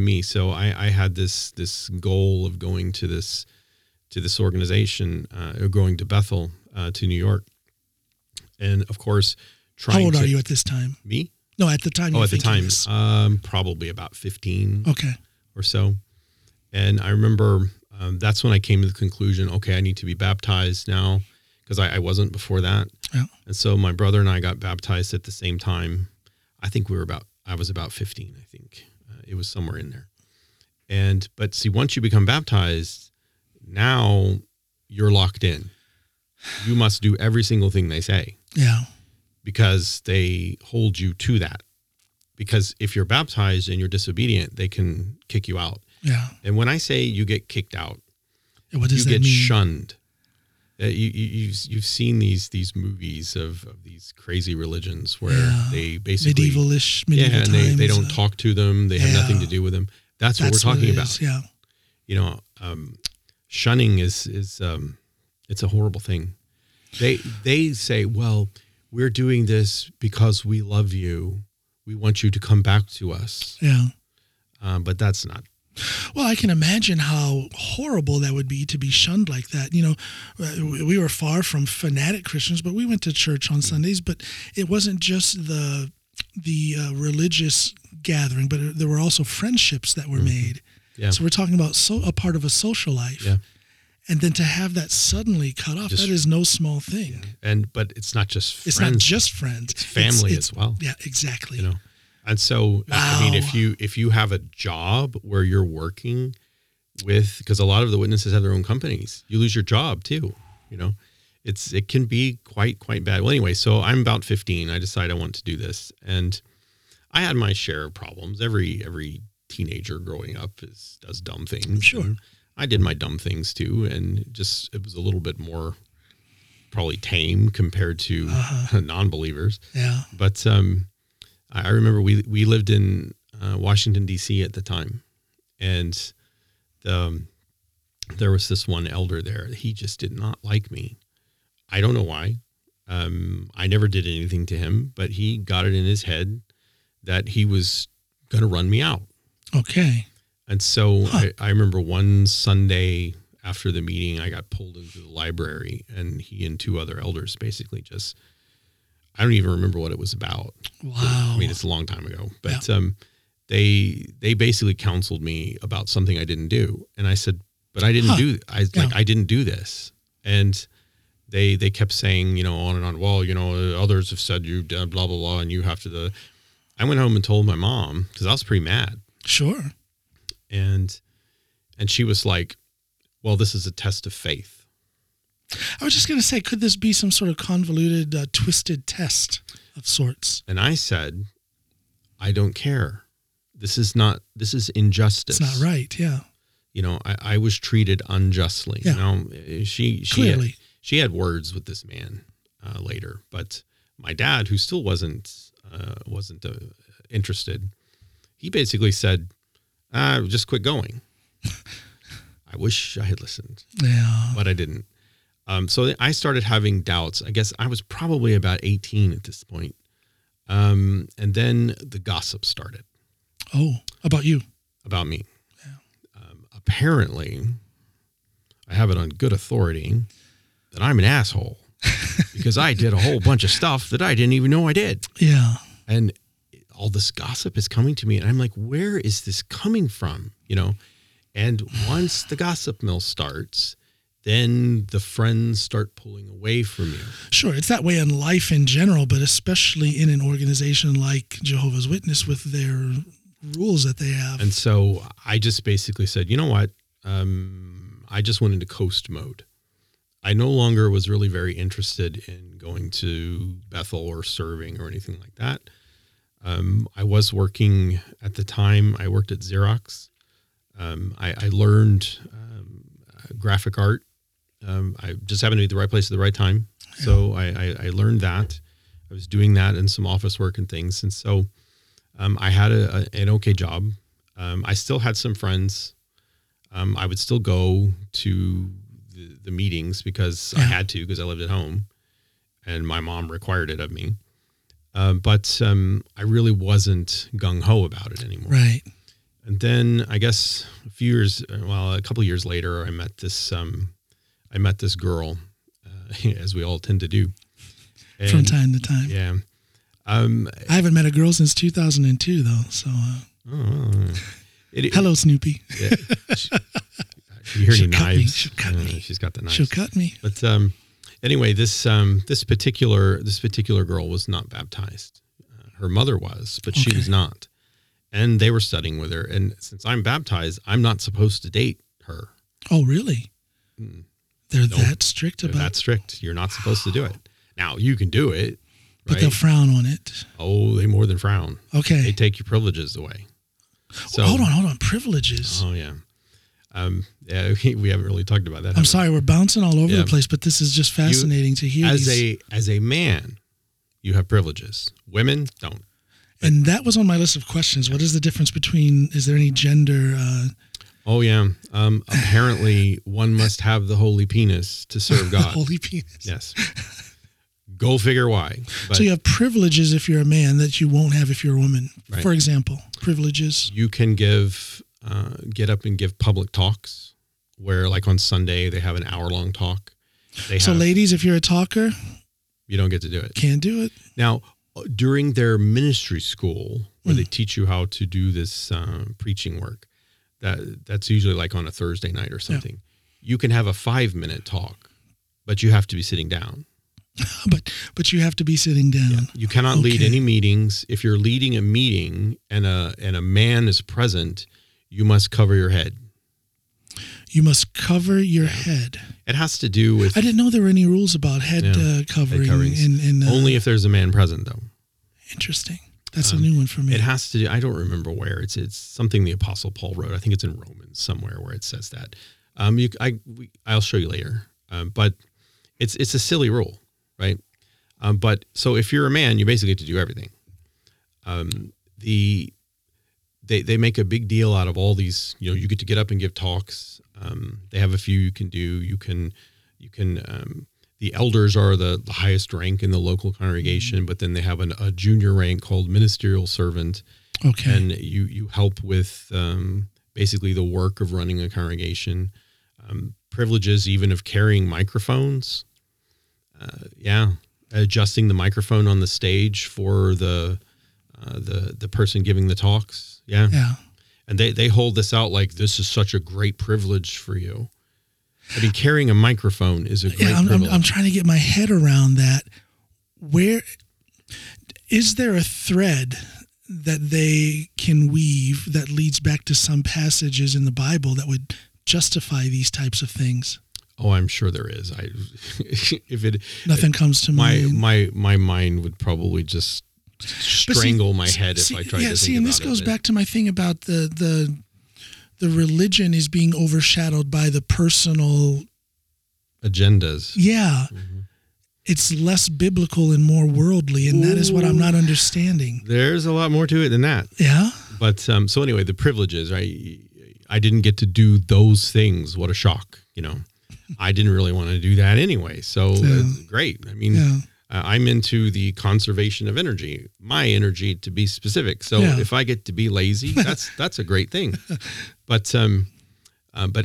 me, so I had this goal of going to this organization, or going to Bethel, to New York, and of course, trying. How old are you at this time? Me? No, at the time. Oh, at the time, probably about 15. Okay. Or so, and I remember. That's when I came to the conclusion, okay, I need to be baptized now, because I wasn't before that. Yeah. And so my brother and I got baptized at the same time. I think I was about 15, I think. It was somewhere in there. But see, once you become baptized, now you're locked in. You must do every single thing they say. Yeah. Because they hold you to that. Because if you're baptized and you're disobedient, they can kick you out. Yeah. And when I say you get kicked out, what does that mean? Shunned. You've seen these movies of these crazy religions where they basically medieval times, and they don't talk to them. They have nothing to do with them. That's what we're talking about. Yeah. Shunning is it's a horrible thing. They say, well, we're doing this because we love you. We want you to come back to us. Yeah. But that's not. Well, I can imagine how horrible that would be to be shunned like that. We were far from fanatic Christians, but we went to church on Sundays. But it wasn't just the religious gathering, but there were also friendships that were made. Yeah. So we're talking about a part of a social life. Yeah. And then to have that suddenly cut off, that is no small thing. Yeah. But it's not just friends. It's not just friends. It's family as well. Yeah, exactly. And so, wow. I mean, if you have a job where you're working with, because a lot of the witnesses have their own companies, you lose your job too. It can be quite bad. Well, anyway, so I'm about 15. I decide I want to do this, and I had my share of problems. Every teenager growing up does dumb things. Sure, and I did my dumb things too, and just it was a little bit more probably tame compared to non-believers. Yeah, but I remember we lived in Washington, D.C. at the time, and there was this one elder there. He just did not like me. I don't know why. I never did anything to him, but he got it in his head that he was going to run me out. Okay. And so I remember one Sunday after the meeting, I got pulled into the library, and he and two other elders basically just... I don't even remember what it was about. Wow. I mean, it's a long time ago, but they basically counseled me about something I didn't do. And I said, but I didn't I didn't do this. And they kept saying, on and on, well, others have said you blah, blah, blah, and you have to, I went home and told my mom, cause I was pretty mad. Sure. And she was like, well, this is a test of faith. I was just going to say, could this be some sort of convoluted, twisted test of sorts? And I said, I don't care. This is injustice. It's not right. Yeah. You know, I was treated unjustly. Yeah. Now, she had words with this man later, but my dad, who still wasn't interested, he basically said, just quit going. I wish I had listened, but I didn't. So I started having doubts. I guess I was probably about 18 at this point. And then the gossip started. Oh, about you? About me. Yeah. Apparently, I have it on good authority that I'm an asshole because I did a whole bunch of stuff that I didn't even know I did. Yeah. And all this gossip is coming to me, and I'm like, where is this coming from? You know? And once the gossip mill starts, then the friends start pulling away from you. Sure. It's that way in life in general, but especially in an organization like Jehovah's Witness with their rules that they have. And so I just basically said, you know what? I just went into coast mode. I no longer was really very interested in going to Bethel or serving or anything like that. I was working at the time. I worked at Xerox. I learned graphic art. I just happened to be at the right place at the right time. So I learned that. I was doing that and some office work and things. And so I had an okay job. I still had some friends. I would still go to the meetings because I had to, because I lived at home and my mom required it of me. But I really wasn't gung-ho about it anymore. Right. And then I guess a couple of years later, I met this girl, as we all tend to do. And, from time to time. Yeah. I haven't met a girl since 2002 though. So, hello, Snoopy. Yeah, you hear any knives? She'll cut me. She's got the knives. She'll cut me. But, anyway, this particular girl was not baptized. Her mother was, but she was not. And they were studying with her. And since I'm baptized, I'm not supposed to date her. Oh, really? Mm. They're that strict. You're not supposed to do it. Now, you can do it. But they'll frown on it. Oh, they more than frown. Okay. They take your privileges away. So, hold on. Privileges. Oh, yeah. We haven't really talked about that. I'm sorry. We're bouncing all over the place, but this is just fascinating to hear. As a man, you have privileges. Women don't. And that was on my list of questions. What is the difference between, is there any gender? Apparently one must have the holy penis to serve God. The holy penis. Yes. Go figure why. But, so you have privileges if you're a man that you won't have if you're a woman. Right. For example, privileges. You can get up and give public talks where like on Sunday they have an hour-long talk. Ladies, if you're a talker. You don't get to do it. Can't do it. Now, during their ministry school, where they teach you how to do this preaching work, that's usually like on a Thursday night or something. Yeah. You can have a 5-minute talk, but you have to be sitting down. but you have to be sitting down. Yeah. You cannot lead any meetings. If you're leading a meeting and a man is present, you must cover your head. You must cover your head. It has to do with... I didn't know there were any rules about head covering. Only if there's a man present, though. Interesting. That's a new one for me. It has to do... I don't remember where. It's something the Apostle Paul wrote. I think it's in Romans somewhere where it says that. I'll show you later. But it's a silly rule, right? So if you're a man, you basically get to do everything. They make a big deal out of all these, you know, you get to get up and give talks. They have a few you can do. The elders are the highest rank in the local congregation, but then they have a junior rank called ministerial servant. Okay. And you help with basically the work of running a congregation, privileges even of carrying microphones. Adjusting the microphone on the stage for the person giving the talks. Yeah. Yeah. And they hold this out like this is such a great privilege for you. I mean, carrying a microphone is a great privilege. I'm trying to get my head around that. Where is there a thread that they can weave that leads back to some passages in the Bible that would justify these types of things? Oh, I'm sure there is. Nothing comes to mind. My mind would probably just strangle my head if I tried to think about it. See, and this goes back to my thing about the religion is being overshadowed by the personal agendas. Yeah. Mm-hmm. It's less biblical and more worldly, and that is what I'm not understanding. There's a lot more to it than that. Yeah. But so anyway, the privileges, right? I didn't get to do those things. What a shock, you know. I didn't really want to do that anyway. So great. I mean, I'm into the conservation of energy, my energy to be specific. So if I get to be lazy, that's a great thing. But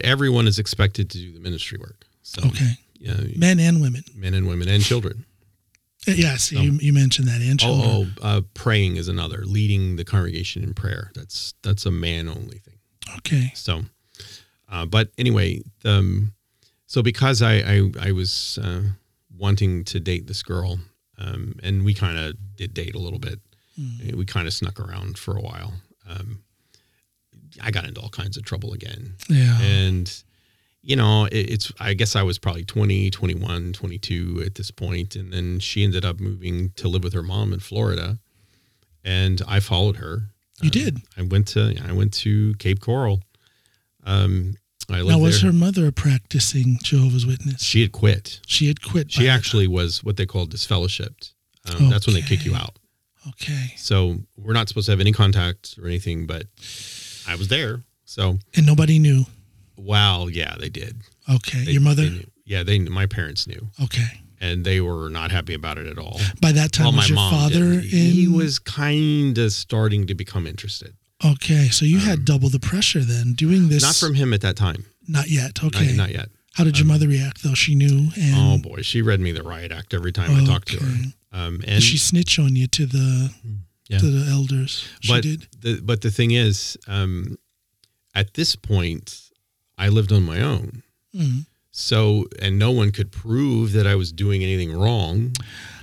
everyone is expected to do the ministry work. So, okay. Yeah, men and women and children. Yeah. So you mentioned that. And children. Praying is another, leading the congregation in prayer. That's a man only thing. Okay. So, but anyway, so because I was wanting to date this girl, and we kind of did date a little bit. Mm. We kind of snuck around for a while. I got into all kinds of trouble again. Yeah. And, you know, I guess I was probably 20, 21, 22 at this point. And then she ended up moving to live with her mom in Florida. And I followed her. You did? I went to Cape Coral. Now, was her mother a practicing Jehovah's Witness? She had quit. She actually was what they call disfellowshipped. Okay. That's when they kick you out. Okay. So we're not supposed to have any contact or anything, but I was there. So. And nobody knew? Well, yeah, they did. Okay. Your mother? They knew. Yeah, my parents knew. Okay. And they were not happy about it at all. By that time, was your father in? He was kind of starting to become interested. Okay, so you had double the pressure then doing this. Not from him at that time. Not yet. Okay. Not yet. How did your mother react though? She knew. Oh boy, she read me the riot act every time I talked to her. And she snitched on you to the elders. She did. But the thing is, at this point, I lived on my own. Mm-hmm. So, and no one could prove that I was doing anything wrong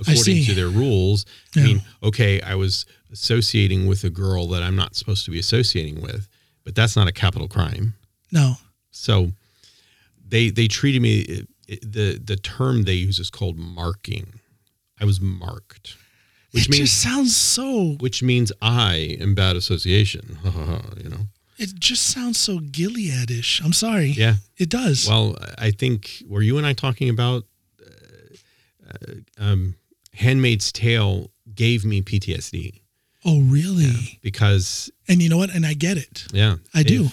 according to their rules. Yeah. I mean, okay, I was associating with a girl that I'm not supposed to be associating with, but that's not a capital crime. No. So they treated me, the term they use is called marking. I was marked. Which means I am bad association, you know. It just sounds so Gilead-ish. I'm sorry. Yeah. It does. Well, I think, were you and I talking about Handmaid's Tale gave me PTSD? Oh, really? Yeah, because... And you know what? And I get it. Yeah. I do.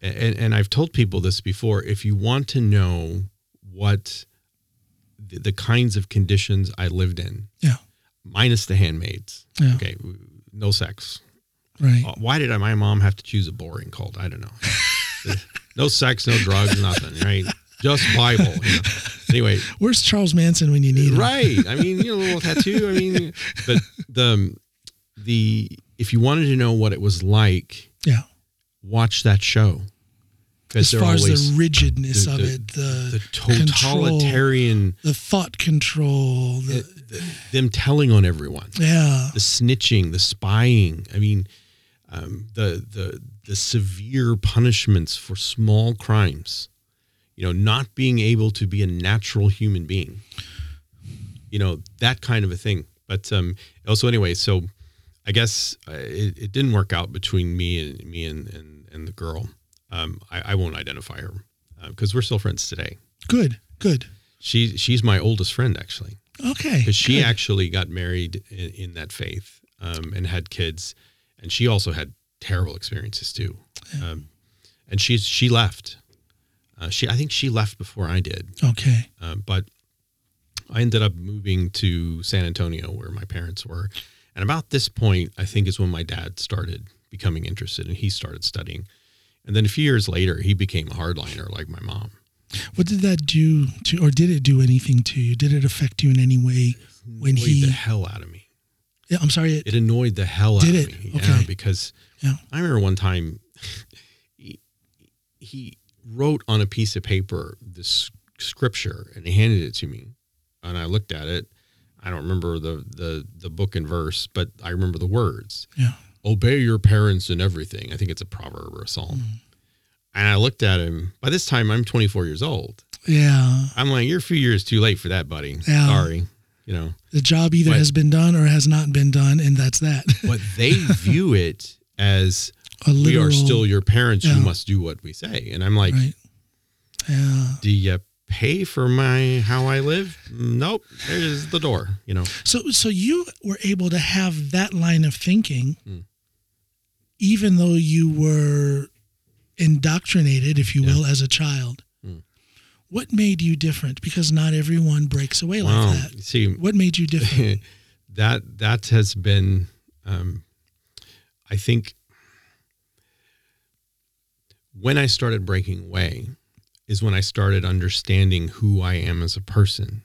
And I've told people this before. If you want to know what the kinds of conditions I lived in, minus the handmaids, okay, no sex. Right. Why did my mom have to choose a boring cult? I don't know. No sex, no drugs, nothing, right? Just Bible. You know? Anyway. Where's Charles Manson when you need him? Right. I mean, you know, a little tattoo. I mean, but if you wanted to know what it was like, watch that show. As far as the rigidness of it, the totalitarian, control, the thought control, them telling on everyone, the snitching, the spying. I mean, the severe punishments for small crimes, you know, not being able to be a natural human being, you know, that kind of a thing. But also anyway, so I guess it didn't work out between me and the girl. I won't identify her because we're still friends today. Good. She's my oldest friend actually. Okay. Because she actually got married in that faith and had kids, and she also had terrible experiences too. Yeah. And she left. I think she left before I did. Okay. But I ended up moving to San Antonio where my parents were, and about this point I think is when my dad started becoming interested and he started studying. And then a few years later, he became a hardliner like my mom. What did that do to, or did it do anything to you? Did it affect you in any way when he... It annoyed the hell out of me. Yeah, I'm sorry. It annoyed the hell out of me. Did it? Okay. Yeah, because I remember one time he wrote on a piece of paper this scripture and he handed it to me. And I looked at it. I don't remember the book and verse, but I remember the words. Yeah. Obey your parents in everything. I think it's a proverb or a psalm. Mm. And I looked at him. By this time, I'm 24 years old. Yeah. I'm like, you're a few years too late for that, buddy. Yeah. Sorry. You know, the job either has been done or has not been done. And that's that. But they view it as literal, we are still your parents. Yeah. You must do what we say. And I'm like, right. Yeah. Do you pay for how I live? Nope. There's the door, you know? So you were able to have that line of thinking, even though you were indoctrinated, if you will, as a child. What made you different? Because not everyone breaks away like that. See, what made you different? That has been, I think, when I started breaking away is when I started understanding who I am as a person.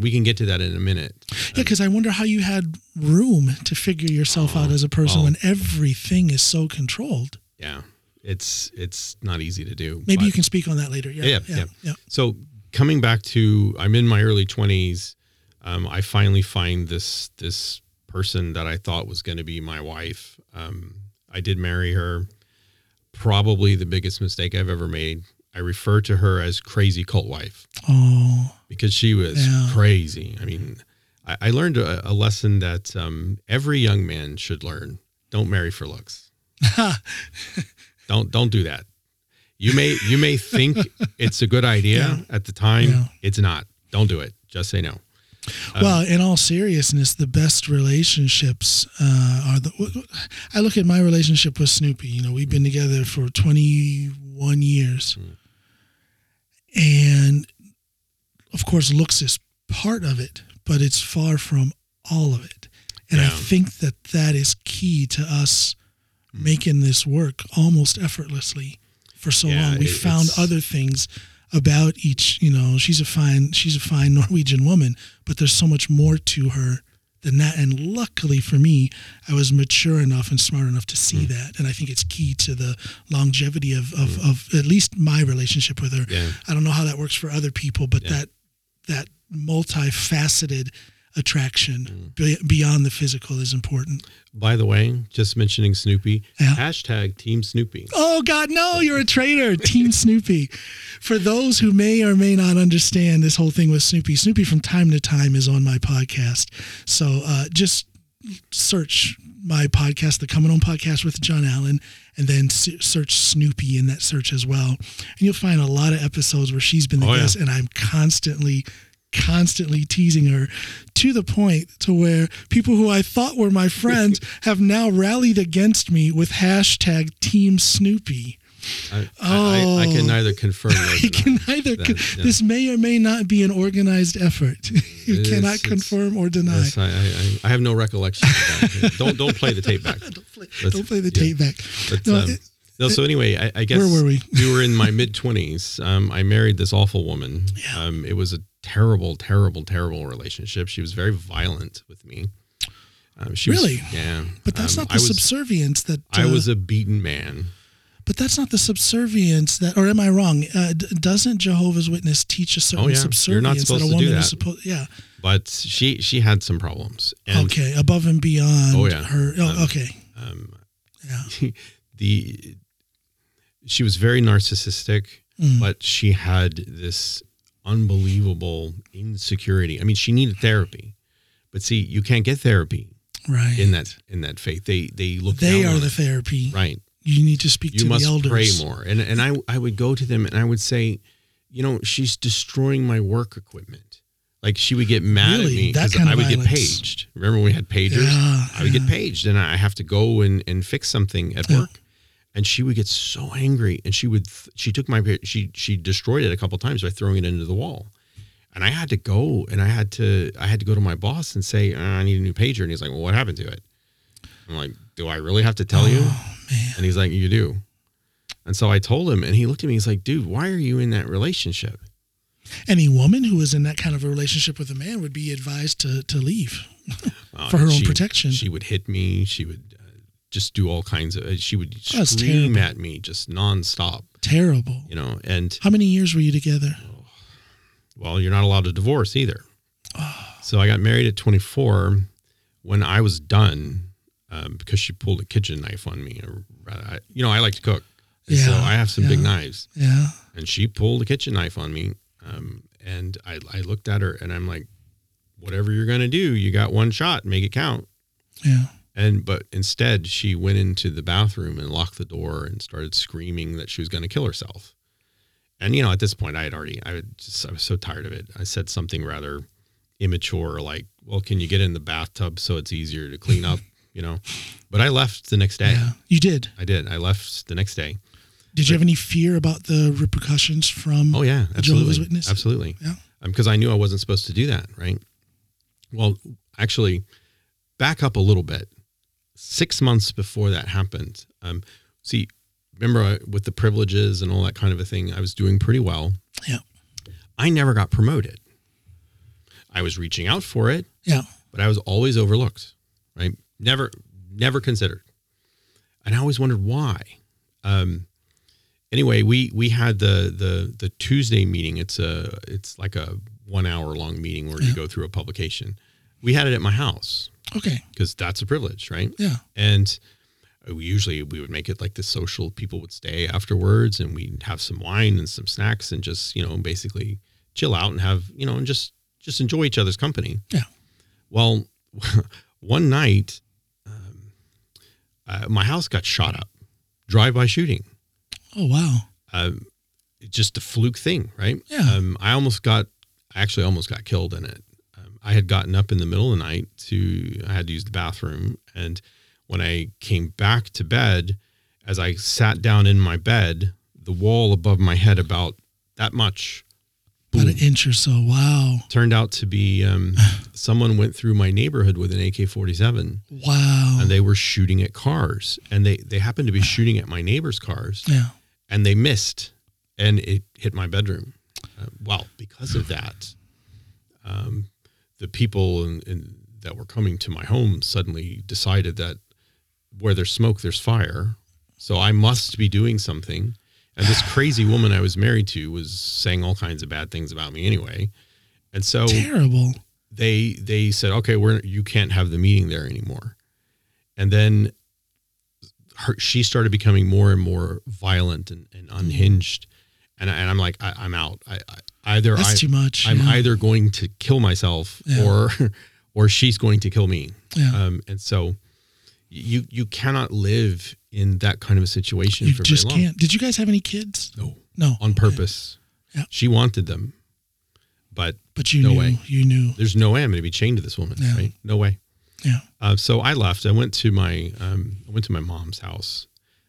We can get to that in a minute. Yeah, because I wonder how you had room to figure yourself out as a person when everything is so controlled. Yeah. It's not easy to do. Maybe you can speak on that later. Yeah. So coming back to, I'm in my early 20s. I finally find this person that I thought was going to be my wife. I did marry her. Probably the biggest mistake I've ever made. I refer to her as crazy cult wife. Oh, because she was crazy. I mean, I learned a lesson that every young man should learn. Don't marry for looks. Don't do that. You may think it's a good idea at the time. Yeah. It's not. Don't do it. Just say no. Well, in all seriousness, the best relationships are the. I look at my relationship with Snoopy. You know, we've been together for 21 years, and of course, looks is part of it, but it's far from all of it. And I think that is key to us making this work almost effortlessly for so long. We found other things about each, you know, she's a fine Norwegian woman, but there's so much more to her than that. And luckily for me, I was mature enough and smart enough to see that. And I think it's key to the longevity of at least my relationship with her. Yeah. I don't know how that works for other people, but that multifaceted attraction beyond the physical is important. By the way, just mentioning Snoopy, hashtag Team Snoopy. Oh God, no, you're a traitor. Team Snoopy. For those who may or may not understand this whole thing with Snoopy, Snoopy from time to time is on my podcast. So just search my podcast, The Comin' Home Podcast with John Alan, and then search Snoopy in that search as well. And you'll find a lot of episodes where she's been the guest and I'm constantly teasing her to the point to where people who I thought were my friends have now rallied against me with hashtag Team Snoopy. I can neither confirm nor deny. This may or may not be an organized effort. You cannot confirm or deny. Yes, I have no recollection of that. Don't play the tape back. Don't play the tape back. But, so anyway, I guess where were we? We were in my mid-20s. I married this awful woman. Yeah. It was a terrible relationship. She was very violent with me. But that's not the subservience that... I was a beaten man. But that's not the subservience that... Or am I wrong? Doesn't Jehovah's Witness teach a certain subservience? You're not supposed to do that. But she had some problems. And above and beyond her... She was very narcissistic, but she had this unbelievable insecurity. I mean, she needed therapy, but see, you can't get therapy in that faith. They look down on the therapy, right? You need to speak to the elders. You must pray more. And I would go to them and I would say, you know, she's destroying my work equipment. Like she would get mad at me because I would get paged. Remember when we had pagers? I would get paged and I have to go and fix something at work. And she would get so angry, and she destroyed it a couple of times by throwing it into the wall. And I had to go, and I had to go to my boss and say, I need a new pager. And he's like, well, what happened to it? I'm like, do I really have to tell you? Man. And he's like, you do. And so I told him, and he looked at me, he's like, dude, why are you in that relationship? Any woman who is in that kind of a relationship with a man would be advised to leave for her own protection. She would hit me. She would just do all kinds of, she would scream at me just nonstop. Terrible. You know, and. How many years were you together? Well, you're not allowed to divorce either. Oh. So I got married at 24. When I was done, because she pulled a kitchen knife on me. I like to cook. So I have some big knives. Yeah. And she pulled a kitchen knife on me And I looked at her and I'm like, whatever you're going to do, you got one shot, make it count. Yeah. But instead she went into the bathroom and locked the door and started screaming that she was going to kill herself. And, at this point I was so tired of it. I said something rather immature, like, well, can you get in the bathtub so it's easier to clean up, But I left the next day. Yeah, you did? I did. I left the next day. Did you have any fear about the repercussions from the Jehovah's Witness? Absolutely. Yeah. Because I knew I wasn't supposed to do that, right? Well, actually, back up a little bit. 6 months before that happened, remember with the privileges and all that kind of a thing, I was doing pretty well. Yeah. I never got promoted. I was reaching out for it. Yeah. But I was always overlooked, right? Never considered. And I always wondered why. Anyway, we had the Tuesday meeting. It's like a 1 hour long meeting where you go through a publication. We had it at my house. Okay. Because that's a privilege, right? Yeah. And we would make it like the social, people would stay afterwards and we'd have some wine and some snacks and just, basically chill out and have, and just enjoy each other's company. Yeah. Well, one night, my house got shot up, drive-by shooting. Oh, wow. Just a fluke thing, right? Yeah. I almost got killed in it. I had gotten up in the middle of the night I had to use the bathroom. And when I came back to bed, as I sat down in my bed, the wall above my head about that much. Boom, about an inch or so. Wow. Turned out to be, someone went through my neighborhood with an AK-47. Wow. And they were shooting at cars, and they happened to be shooting at my neighbor's cars. Yeah. And they missed, and it hit my bedroom. Because of that, the people that were coming to my home suddenly decided that where there's smoke, there's fire. So I must be doing something. And this crazy woman I was married to was saying all kinds of bad things about me anyway. And so terrible. They said, okay, you can't have the meeting there anymore. And then she started becoming more and more violent and unhinged. And I'm like, I'm out. That's too much. I'm either going to kill myself or she's going to kill me. Yeah. And so you cannot live in that kind of a situation for very long. You just can't. Did you guys have any kids? No. On purpose. Yeah. She wanted them, but you no knew, way. You knew. There's no way I'm going to be chained to this woman, right? No way. Yeah. So I left. I went to my mom's house.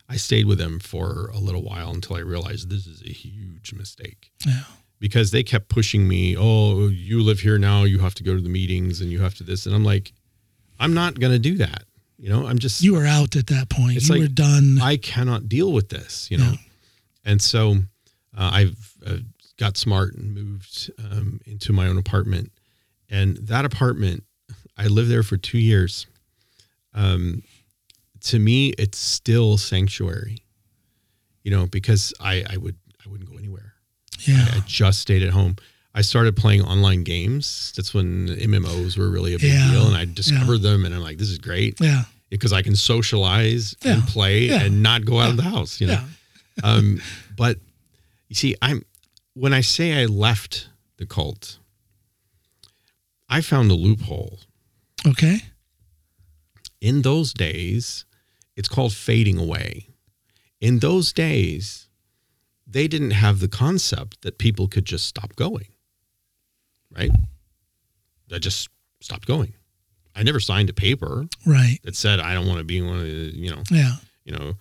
I stayed with them for a little while until I realized this is a huge mistake. Yeah. Because they kept pushing me. Oh, you live here now. You have to go to the meetings and you have to this. And I'm like, I'm not going to do that. You were out at that point. You were done. I cannot deal with this, Yeah. And so I've got smart and moved into my own apartment. And that apartment, I lived there for 2 years. To me, it's still sanctuary, because I wouldn't go anywhere. Yeah. I just stayed at home. I started playing online games. That's when MMOs were really a big deal, and I discovered them, and I'm like, this is great. Yeah. Because I can socialize and play and not go out of the house, Yeah. But you see, when I say I left the cult, I found a loophole. Okay. In those days, it's called fading away. In those days, they didn't have the concept that people could just stop going. Right? I just stopped going. I never signed a paper that said, I don't want to be one of the,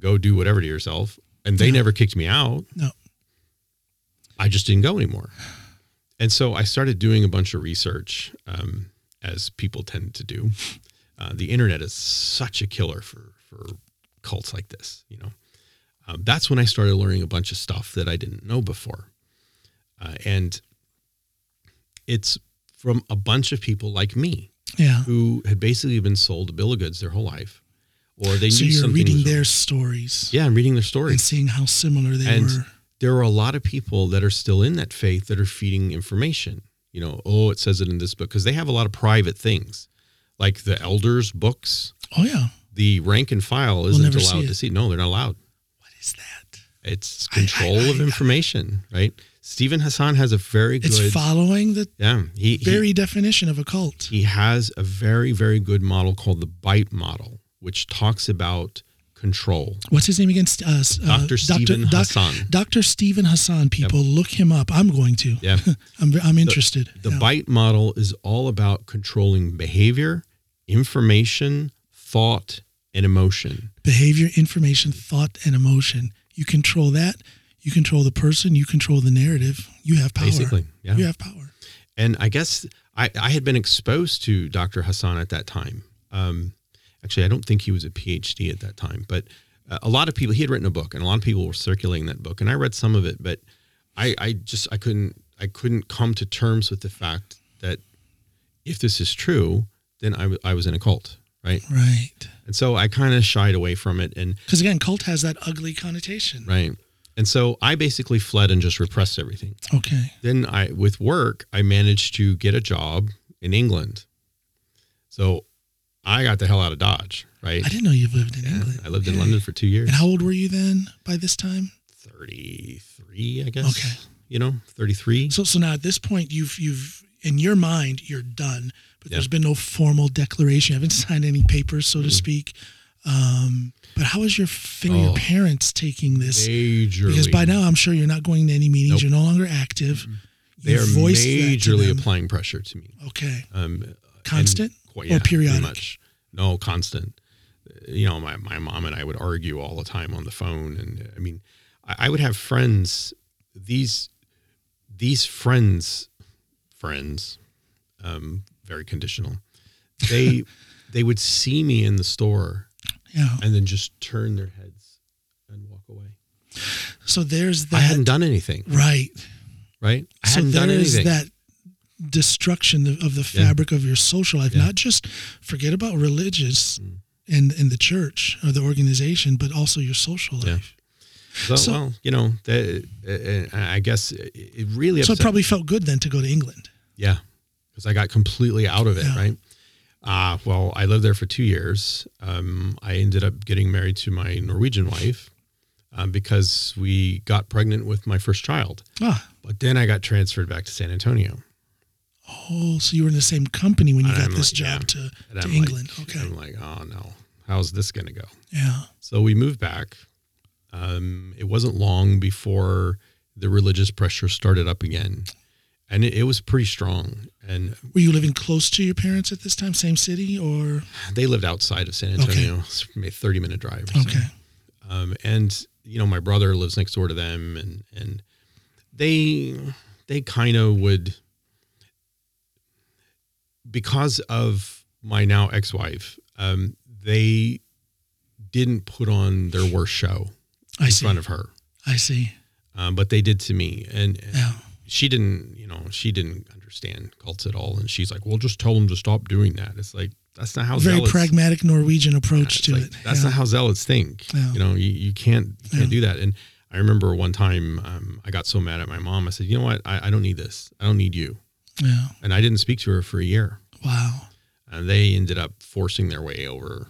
go do whatever to yourself. And they never kicked me out. No. I just didn't go anymore. And so I started doing a bunch of research, as people tend to do. The internet is such a killer for cults like this, That's when I started learning a bunch of stuff that I didn't know before. And it's from a bunch of people like me who had basically been sold a bill of goods their whole life, or they knew something. So you're reading their stories. Yeah, I'm reading their stories. And seeing how similar they were. And there are a lot of people that are still in that faith that are feeding information. It says it in this book, because they have a lot of private things, like the elders' books. Oh, yeah. The rank and file isn't allowed to see. No, they're not allowed. That it's control of information, right? Steven Hassan has a very good... It's following the definition of a cult. He has a very, very good model called the BITE Model, which talks about control. What's his name again? Dr. Steven Hassan. Dr. Steven Hassan, people, look him up. I'm going to. Yeah. I'm interested. The BITE Model is all about controlling behavior, information, thought, and emotion. Behavior, information, thought, and emotion. You control that. You control the person, you control the narrative, you have power. Basically, yeah. You have power. And I guess I had been exposed to Dr. Hassan at that time. Actually, I don't think he was a PhD at that time, but a lot of people, he had written a book and a lot of people were circulating that book and I read some of it, but I couldn't come to terms with the fact that if this is true, then I was in a cult. Right. Right. And so I kind of shied away from it. And because again, cult has that ugly connotation. Right. And so I basically fled and just repressed everything. Okay. Then with work, I managed to get a job in England. So I got the hell out of Dodge, right? I didn't know you lived in England. I lived in London for 2 years. And how old were you then by this time? 33, I guess. Okay. 33. So now at this point, you've in your mind, you're done. But there's been no formal declaration. You haven't signed any papers, so to speak. But how is your parents taking this? Majorly. Because by now I'm sure you're not going to any meetings. Nope. You're no longer active. Mm-hmm. They are majorly applying pressure to me. Okay. Constant or periodic? Much. No, constant. My mom and I would argue all the time on the phone. And I mean, I would have friends, these friends, very conditional. They would see me in the store. Yeah. And then just turn their heads and walk away. So there's that. I hadn't done anything. Right? I hadn't done anything. There's that destruction of the fabric of your social life. Yeah. Not just forget about religious and the church or the organization, but also your social life. Yeah. So, I guess it really upset me. So it probably felt good then to go to England. Yeah. Because I got completely out of it, right? I lived there for 2 years. I ended up getting married to my Norwegian wife because we got pregnant with my first child. Ah. But then I got transferred back to San Antonio. Oh, so you were in the same company when you got this job to England. Okay. I'm like, oh no, how's this going to go? Yeah. So we moved back. It wasn't long before the religious pressure started up again. And it was pretty strong. And were you living close to your parents at this time? Same city, or they lived outside of San Antonio? Okay. It's maybe a 30-minute drive. Or okay. And my brother lives next door to them, and they kind of would, because of my now ex-wife. They didn't put on their worst show front of her. I see. But they did to me, and yeah. She didn't, she didn't understand cults at all. And she's like, well, just tell them to stop doing that. It's like, that's not how zealots... Very pragmatic Norwegian approach to it. That's not how zealots think. Yeah. You can't do that. And I remember one time I got so mad at my mom. I said, you know what? I don't need this. I don't need you. Yeah. And I didn't speak to her for a year. Wow. And they ended up forcing their way over.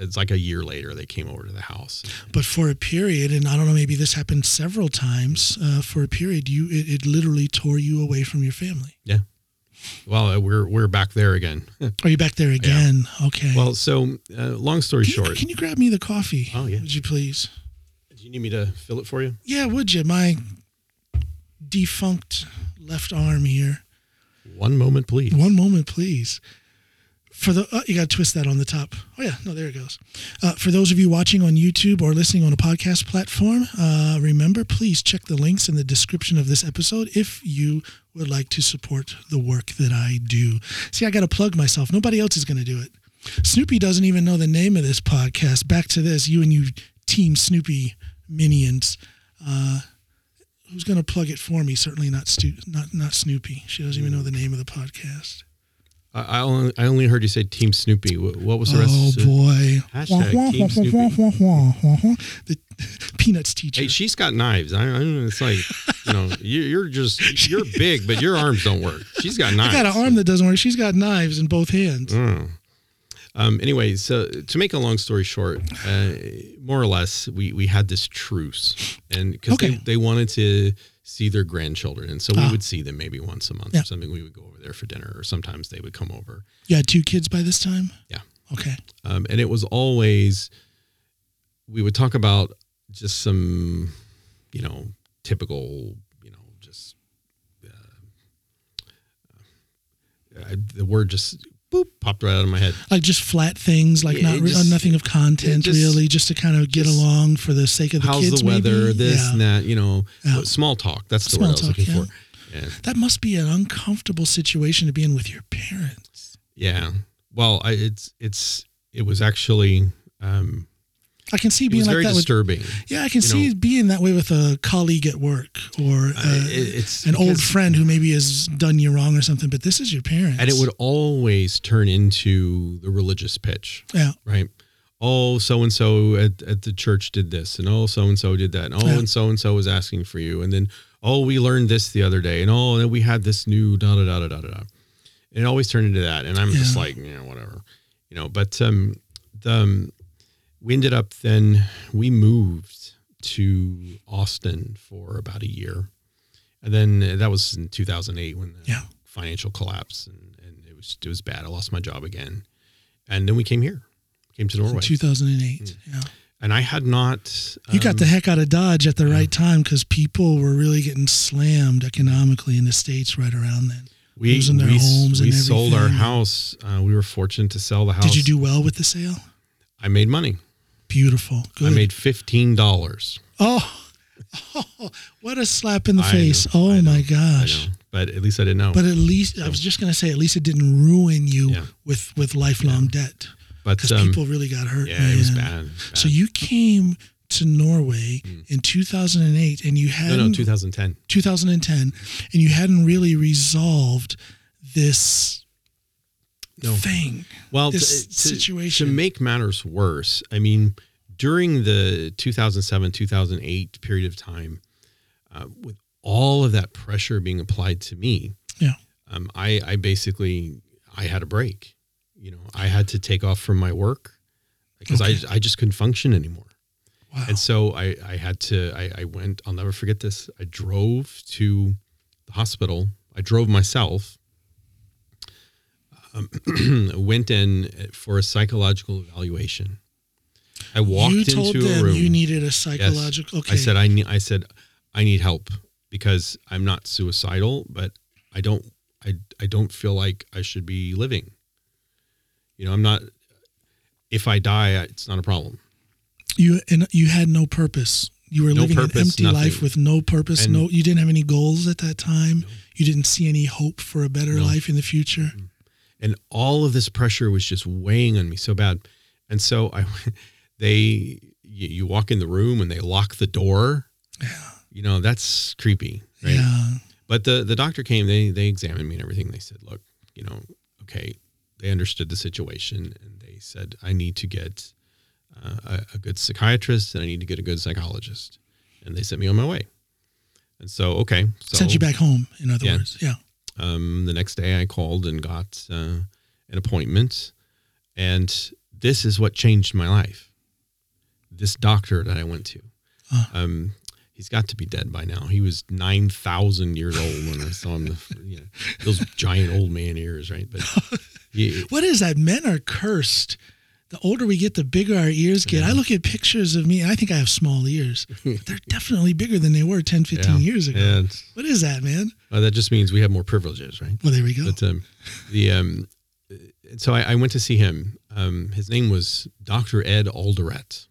It's like a year later, they came over to the house. But for a period, and I don't know, maybe this happened several times, for a period, it literally tore you away from your family. Yeah. Well, we're back there again. Are you back there again? Yeah. Okay. Well, so long story short. Can you grab me the coffee? Oh, yeah. Would you please? Do you need me to fill it for you? Yeah, would you? My defunct left arm here. One moment, please. You got to twist that on the top. Oh, yeah. No, there it goes. For those of you watching on YouTube or listening on a podcast platform, remember, please check the links in the description of this episode if you would like to support the work that I do. See, I got to plug myself. Nobody else is going to do it. Snoopy doesn't even know the name of this podcast. Back to this, you and you Team Snoopy minions. Who's going to plug it for me? Certainly not Snoopy. She doesn't even know the name of the podcast. I only heard you say Team Snoopy. What was the rest of it? Oh, boy. Hashtag Team Snoopy. The Peanuts teacher. Hey, she's got knives. I don't know. It's like, you're big, but your arms don't work. She's got knives. I got an arm that doesn't work. She's got knives in both hands. Oh. Anyway, so to make a long story short, more or less, we had this truce. And because they wanted to see their grandchildren. And so we would see them maybe once a month or something. We would go over there for dinner, or sometimes they would come over. You had two kids by this time? Yeah. Okay. And it was always, we would talk about just some, you know, typical, you know, just the word just boop popped right out of my head. Like just flat things, like nothing of content, really, just to kind of get along for the sake of the kids. How's the weather? Maybe. This and that, you know, small talk. That's the word I was looking for. Yeah. That must be an uncomfortable situation to be in with your parents. Yeah. Well, it was actually. I can see being like that. Very disturbing. Yeah, I can see being that way with a colleague at work or an old friend who maybe has done you wrong or something. But this is your parents, and it would always turn into the religious pitch. Yeah, right. Oh, so and so at the church did this, and oh, so and so did that, and oh, and so was asking for you, and then oh, we learned this the other day, and oh, and then we had this new da da da da da da. And it always turned into that, and I'm just like, yeah, whatever, you know. But we ended up then, we moved to Austin for about a year. And then that was in 2008 when the financial collapse and it was bad. I lost my job again. And then we came here, came to Norway. 2008, yeah. And I had not... you got the heck out of Dodge at the right time because people were really getting slammed economically in the States right around then. We losing their homes and everything. We sold our house. We were fortunate to sell the house. Did you do well with the sale? I made money. Beautiful. Good. I made $15. Oh, what a slap in the face. Oh, my gosh. But at least I didn't know. But at least, I was just going to say, at least it didn't ruin you with lifelong debt. Because people really got hurt. Yeah, man. It was bad. So you came to Norway in 2008 and you hadn't... No, 2010. 2010. And you hadn't really resolved this... No. thing. Well, this situation. To make matters worse, I mean, during the 2007-2008 period of time, with all of that pressure being applied to me, I basically, I had a break. You know, I had to take off from my work because I just couldn't function anymore. Wow. And so I went, I'll never forget this. I drove to the hospital. I drove myself. Went in for a psychological evaluation. I walked into a room. You needed a psychological. Yes. Okay. I said, I need help because I'm not suicidal, but I don't feel like I should be living. You know, I'm not. If I die, it's not a problem. You had no purpose. You were living an empty life with no purpose. And you didn't have any goals at that time. No. You didn't see any hope for a better life in the future. Mm-hmm. And all of this pressure was just weighing on me so bad. And so you walk in the room and they lock the door. Yeah. You know, that's creepy, right? Yeah. But the doctor came, they examined me and everything. They said, look, you know, okay. They understood the situation and they said, I need to get a good psychiatrist and I need to get a good psychologist. And they sent me on my way. And so, okay. So, sent you back home, in other words. Yeah. The next day I called and got an appointment, and this is what changed my life. This doctor that I went to, he's got to be dead by now. He was 9,000 years old when I saw him, those giant old man ears, right? But what is that? Men are cursed. The older we get, the bigger our ears get. I look at pictures of me, and I think I have small ears. But they're definitely bigger than they were 10, 15 years ago. Yeah, what is that, man? That just means we have more privileges, right? Well, there we go. But, so I went to see him. His name was Dr. Ed Alderett,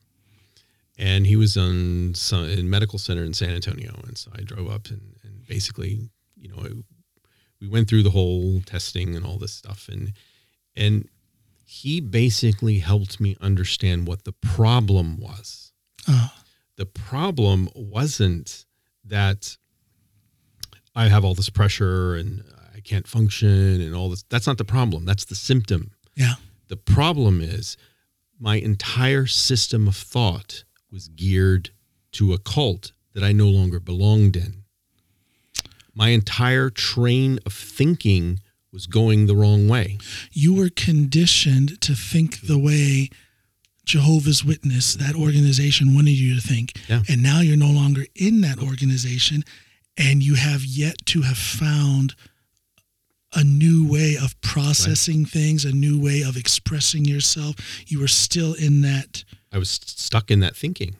and he was in a medical center in San Antonio. And so I drove up and basically, you know, we went through the whole testing and all this stuff, and he basically helped me understand what the problem was. Oh. The problem wasn't that I have all this pressure and I can't function and all this. That's not the problem. That's the symptom. Yeah. The problem is my entire system of thought was geared to a cult that I no longer belonged in. My entire train of thinking was going the wrong way. You were conditioned to think the way Jehovah's Witness, that organization, wanted you to think. Yeah. And now you're no longer in that organization. and you have yet to have found a new way of processing things, a new way of expressing yourself. You were still in that. I was stuck in that thinking.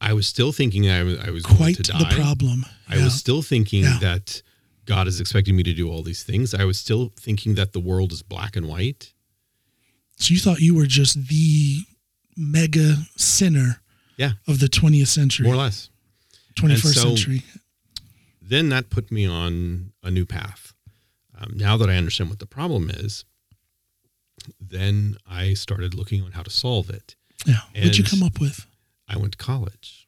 I was still thinking I was going to die. Quite the problem. I was still thinking that God is expecting me to do all these things. I was still thinking that the world is black and white. So you thought you were just the mega sinner of the 20th century. More or less. 21st century. Then that put me on a new path. Now that I understand what the problem is, then I started looking on how to solve it. Yeah. And what'd you come up with? I went to college.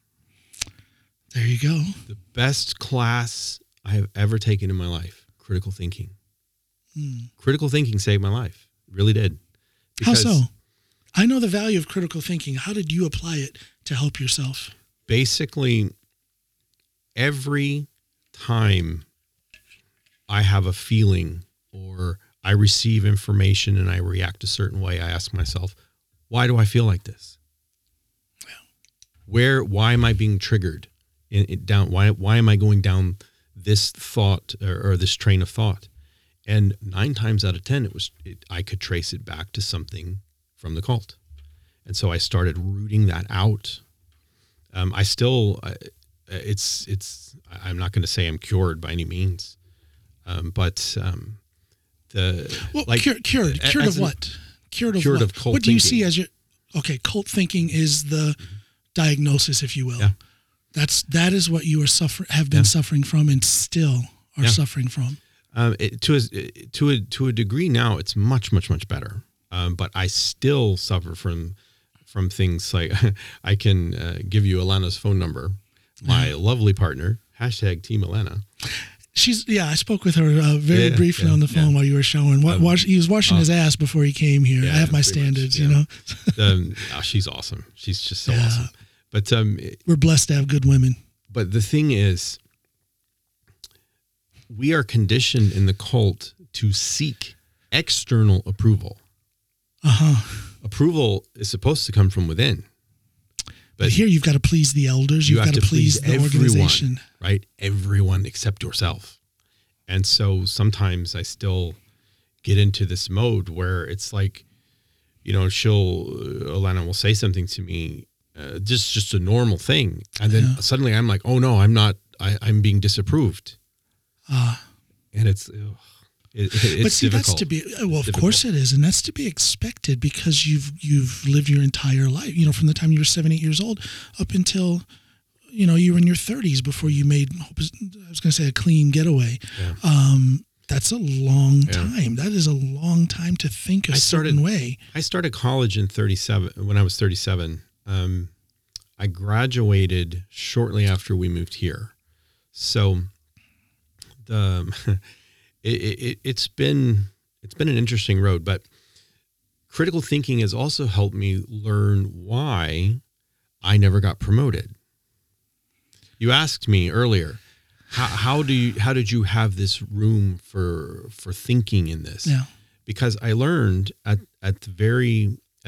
There you go. The best class I have ever taken in my life, critical thinking. Critical thinking saved my life. It really did. Because how so? I know the value of critical thinking. How did you apply it to help yourself? Basically, every time I have a feeling or I receive information and I react a certain way, I ask myself, why do I feel like this? Why am I being triggered down? Why am I going down this thought or this train of thought? And 9 times out of 10, I could trace it back to something from the cult. And so I started rooting that out. I'm not going to say I'm cured by any means. Cured of what? Cured of cult thinking. What do you see as your, cult thinking is the diagnosis, if you will. Yeah. That is what you have been suffering from and still are suffering from. To a degree now, it's much, much, much better. But I still suffer from things like I can give you Alana's phone number, my lovely partner, #TeamAlana. She's, I spoke with her very briefly on the phone while you were showing. He was washing his ass before he came here. I have my standards, you know. She's awesome. She's just so awesome. But we're blessed to have good women. But the thing is, we are conditioned in the cult to seek external approval. Approval is supposed to come from within. But here you've got to please the elders. You've got to please the organization. Right? Everyone except yourself. And so sometimes I still get into this mode where it's like, Alana will say something to me, just a normal thing. And then suddenly I'm like, oh no, I'm not, I'm being disapproved. And it's... Ugh. It's but see, difficult. That's to be, well, of course it is. And that's to be expected because you've lived your entire life, from the time you were 7, 8 years old up until, you were in your 30s before you made, a clean getaway. Yeah. That's a long time. That is a long time to think a certain way. I started college when I was 37. I graduated shortly after we moved here. So It's been an interesting road, but critical thinking has also helped me learn why I never got promoted. You asked me earlier, how did you have this room for thinking in this? Yeah. Because I learned at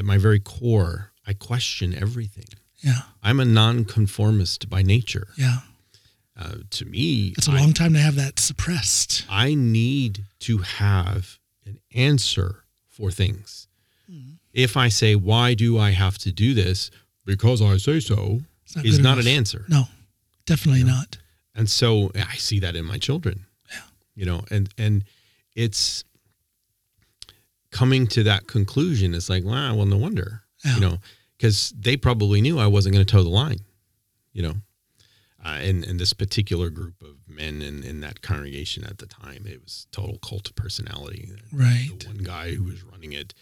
my very core, I question everything. Yeah. I'm a nonconformist by nature. Yeah. To me, it's a long time to have that suppressed. I need to have an answer for things. Mm-hmm. If I say, why do I have to do this? Because I say so, is not an answer. No, definitely not. And so I see that in my children, and it's coming to that conclusion. It's like, wow, well, no wonder, because they probably knew I wasn't going to toe the line, In this particular group of men in that congregation at the time, it was total cult of personality. Right. The one guy who was running it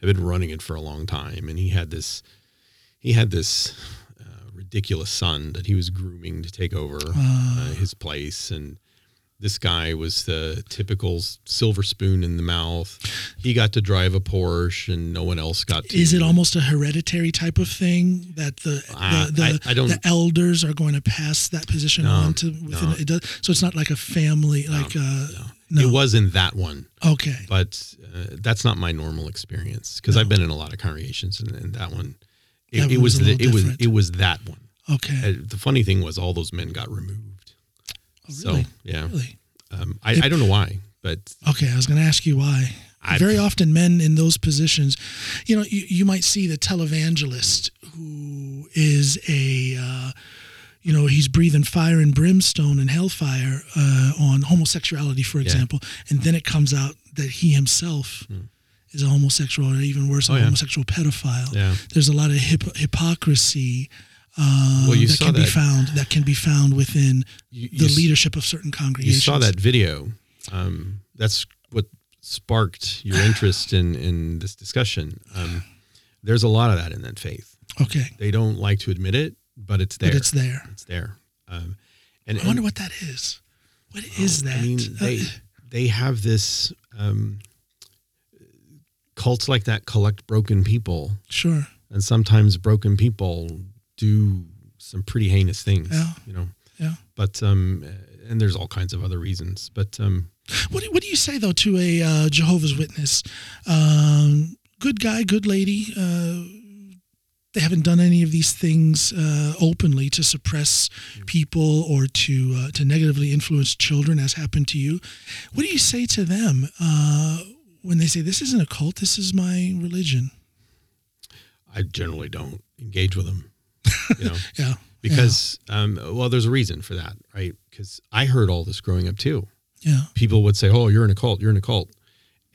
had been running it for a long time, and he had this ridiculous son that he was grooming to take over his place. And this guy was the typical silver spoon in the mouth. He got to drive a Porsche and no one else got to. Is it almost a hereditary type of thing that the elders are going to pass that position on to? So it's not like a family. It wasn't that one. Okay. But that's not my normal experience because I've been in a lot of congregations and that one. It was that one. Okay. The funny thing was all those men got removed. really? So, yeah. Really? I don't know why, but. Okay. I was going to ask you why. Very often men in those positions, you know, you might see the televangelist who is a, you know, he's breathing fire and brimstone and hellfire on homosexuality, for example. Yeah. And then it comes out that he himself is a homosexual, or even worse, a homosexual pedophile. Yeah. There's a lot of hypocrisy that can be found within the leadership of certain congregations. You saw that video. That's what sparked your interest in this discussion. There's a lot of that in that faith. Okay. They don't like to admit it, but it's there. I wonder what that is. What is that? I mean, they have this cults like that collect broken people. Sure. And sometimes broken people do some pretty heinous things. Yeah. You know. Yeah. But and there's all kinds of other reasons. But what do you say though to a Jehovah's Witness? Good guy, good lady. They haven't done any of these things openly to suppress people or to negatively influence children, as happened to you. What do you say to them when they say, this isn't a cult, this is my religion? I generally don't engage with them. You know? Yeah. Because, there's a reason for that, right? Because I heard all this growing up too. Yeah. People would say, oh, you're in a cult.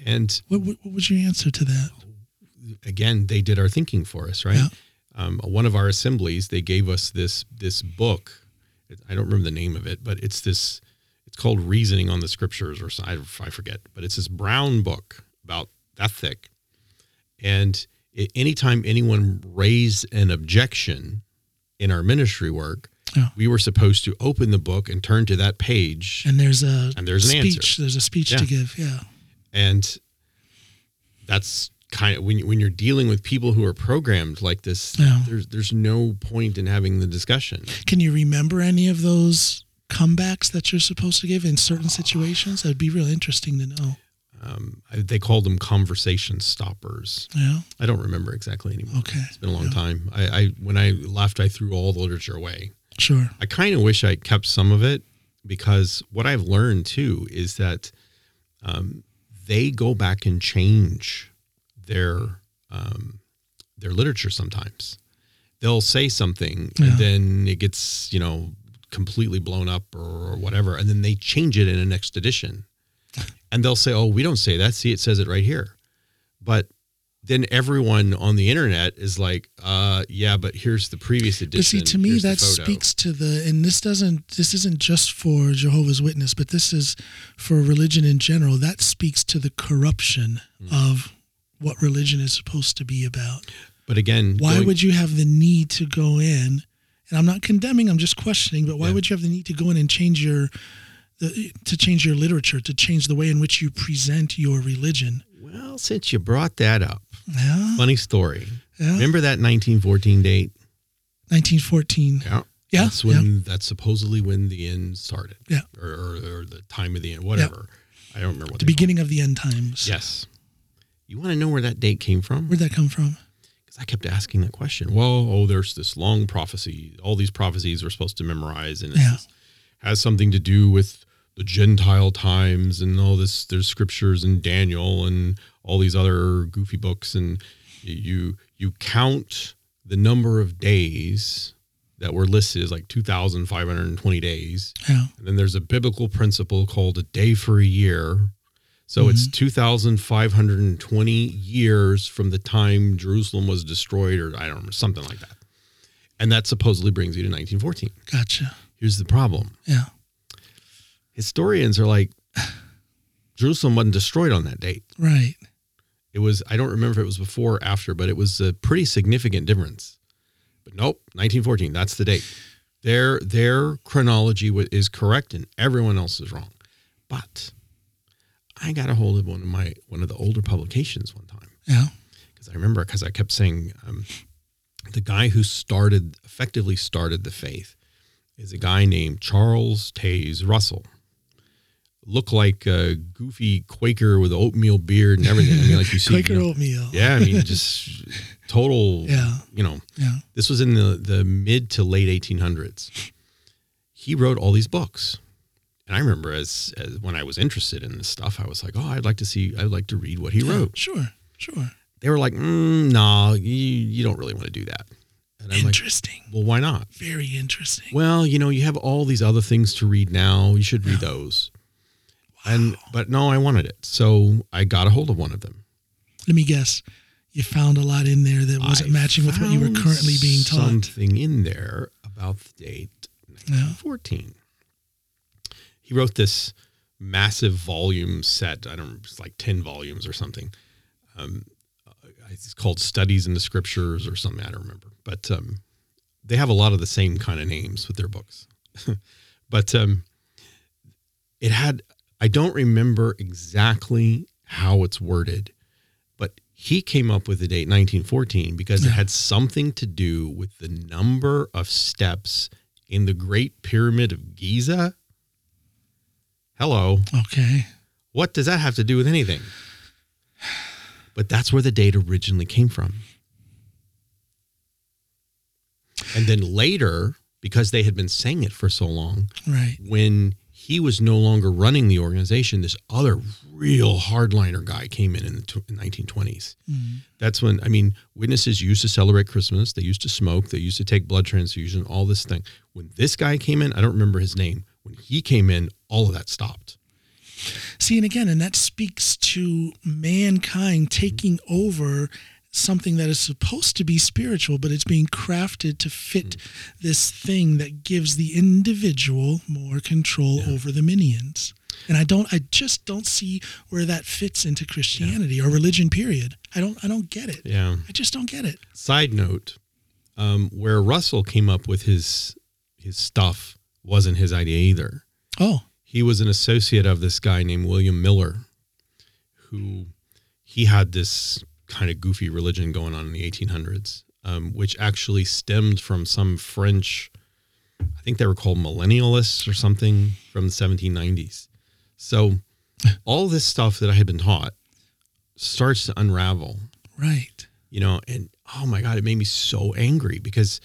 And what was your answer to that? Again, they did our thinking for us, right? Yeah. One of our assemblies, they gave us this book. I don't remember the name of it, but it's this. It's called Reasoning on the Scriptures, or I forget. But it's this brown book about that thick. And anytime anyone raised an objection in our ministry work, we were supposed to open the book and turn to that page. And there's an answer. There's a speech to give. Yeah, and that's. Kind of when you're dealing with people who are programmed like this, there's no point in having the discussion. Can you remember any of those comebacks that you're supposed to give in certain situations? That'd be real interesting to know. They called them conversation stoppers. Yeah, I don't remember exactly anymore. Okay, it's been a long time. I when I left, I threw all the literature away. Sure, I kind of wish I kept some of it because what I've learned too is that they go back and change their literature. Sometimes they'll say something and then it gets, you know, completely blown up or whatever. And then they change it in a next edition and they'll say, oh, we don't say that. See, it says it right here. But then everyone on the internet is like, but here's the previous edition. But see, to me, that speaks to and this isn't just for Jehovah's Witness, but this is for religion in general. That speaks to the corruption of what religion is supposed to be about. But again, why would you have the need to go in? And I'm not condemning, I'm just questioning, but why would you have the need to go in and change your literature, to change the way in which you present your religion? Well, since you brought that up, funny story. Yeah. Remember that 1914 date? 1914. Yeah. Yeah. That's that's supposedly when the end started. Yeah. Or the time of the end, whatever. Yeah. I don't remember what the beginning of the end times. Yes. You want to know where that date came from? Where'd that come from? Because I kept asking that question. Well, there's this long prophecy. All these prophecies we're supposed to memorize. And it has something to do with the Gentile times and all this. There's scriptures in Daniel and all these other goofy books. And you count the number of days that were listed as like 2,520 days. Yeah. And then there's a biblical principle called a day for a year. So it's 2,520 years from the time Jerusalem was destroyed, or I don't remember, something like that. And that supposedly brings you to 1914. Gotcha. Here's the problem. Yeah. Historians are like, Jerusalem wasn't destroyed on that date. Right. It was, I don't remember if it was before or after, but it was a pretty significant difference. But nope, 1914, that's the date. Their chronology is correct and everyone else is wrong. But I got a hold of one of the older publications one time. Yeah, because I remember I kept saying the guy who effectively started the faith is a guy named Charles Taze Russell. Looked like a goofy Quaker with an oatmeal beard and everything. I mean, like you see Quaker oatmeal. Yeah, I mean, just total. Yeah, you know. Yeah. This was in the mid to late 1800s. He wrote all these books. And I remember as when I was interested in this stuff, I was like, oh, I'd like to read what he wrote. Sure, sure. They were like, no, you don't really want to do that. And I'm interesting. Like, well, why not? Very interesting. Well, you know, you have all these other things to read now. You should read those. Wow. But no, I wanted it. So I got a hold of one of them. Let me guess. You found a lot in there that wasn't matching with what you were currently being taught. Something in there about the date 1914. Yeah. He wrote this massive volume set. I don't know, it's like 10 volumes or something. It's called Studies in the Scriptures or something. I don't remember. But they have a lot of the same kind of names with their books. But it had, I don't remember exactly how it's worded, but he came up with the date 1914 because it had something to do with the number of steps in the Great Pyramid of Giza. Hello. Okay. What does that have to do with anything? But that's where the date originally came from. And then later, because they had been saying it for so long, when he was no longer running the organization, this other real hardliner guy came in the 1920s. Mm-hmm. That's when, I mean, witnesses used to celebrate Christmas. They used to smoke. They used to take blood transfusion, all this thing. When this guy came in, I don't remember his name. When he came in, all of that stopped. See, and again, and that speaks to mankind taking over something that is supposed to be spiritual, but it's being crafted to fit this thing that gives the individual more control over the minions. And I just don't see where that fits into Christianity or religion, period. I don't get it. Yeah. I just don't get it. Side note, where Russell came up with his stuff wasn't his idea either. Oh. He was an associate of this guy named William Miller, who he had this kind of goofy religion going on in the 1800s, which actually stemmed from some French, I think they were called millennialists or something from the 1790s. So all this stuff that I had been taught starts to unravel. Right. You know, and oh my God, it made me so angry because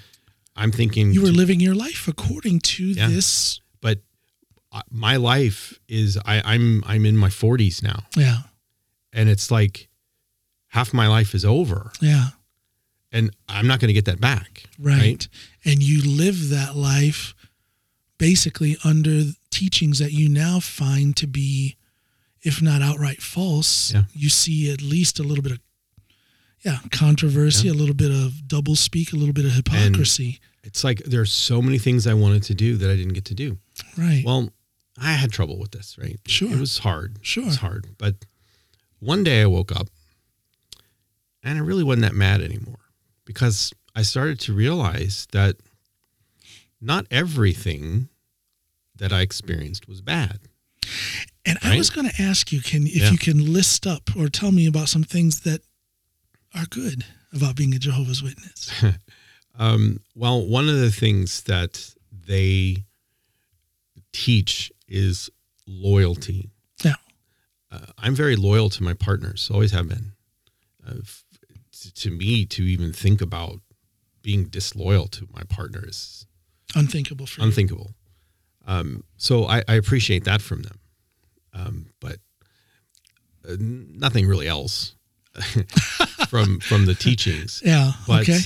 I'm thinking. You were living your life according to this. But my life is I'm in my 40s now. Yeah. And it's like half my life is over. Yeah. And I'm not going to get that back. Right. And you live that life basically under teachings that you now find to be, if not outright false, you see at least a little bit of controversy, a little bit of double speak, a little bit of hypocrisy. And it's like there's so many things I wanted to do that I didn't get to do. Right. Well, I had trouble with this, right? Sure. It was hard. Sure. It was hard. But one day I woke up and I really wasn't that mad anymore because I started to realize that not everything that I experienced was bad. And I was going to ask you, if you can list up or tell me about some things that are good about being a Jehovah's Witness. Well, one of the things that they teach is loyalty. Yeah. I'm very loyal to my partners, always have been. To me, to even think about being disloyal to my partner is unthinkable for me. Unthinkable. So I appreciate that from them. But nothing really else from the teachings. Yeah. But okay.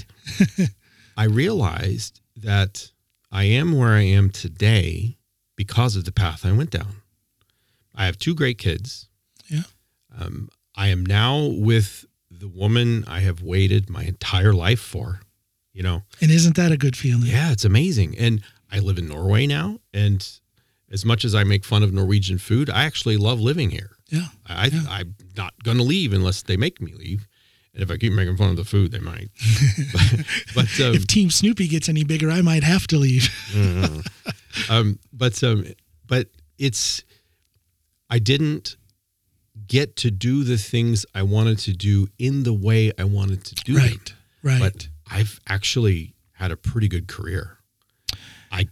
I realized that I am where I am today because of the path I went down. I have two great kids. Yeah. I am now with the woman I have waited my entire life for, you know. And isn't that a good feeling? Yeah, it's amazing. And I live in Norway now. And as much as I make fun of Norwegian food, I actually love living here. Yeah. I'm not going to leave unless they make me leave. And if I keep making fun of the food, they might. but if Team Snoopy gets any bigger, I might have to leave. But it's, I didn't get to do the things I wanted to do in the way I wanted to do it. Right. But I've actually had a pretty good career. I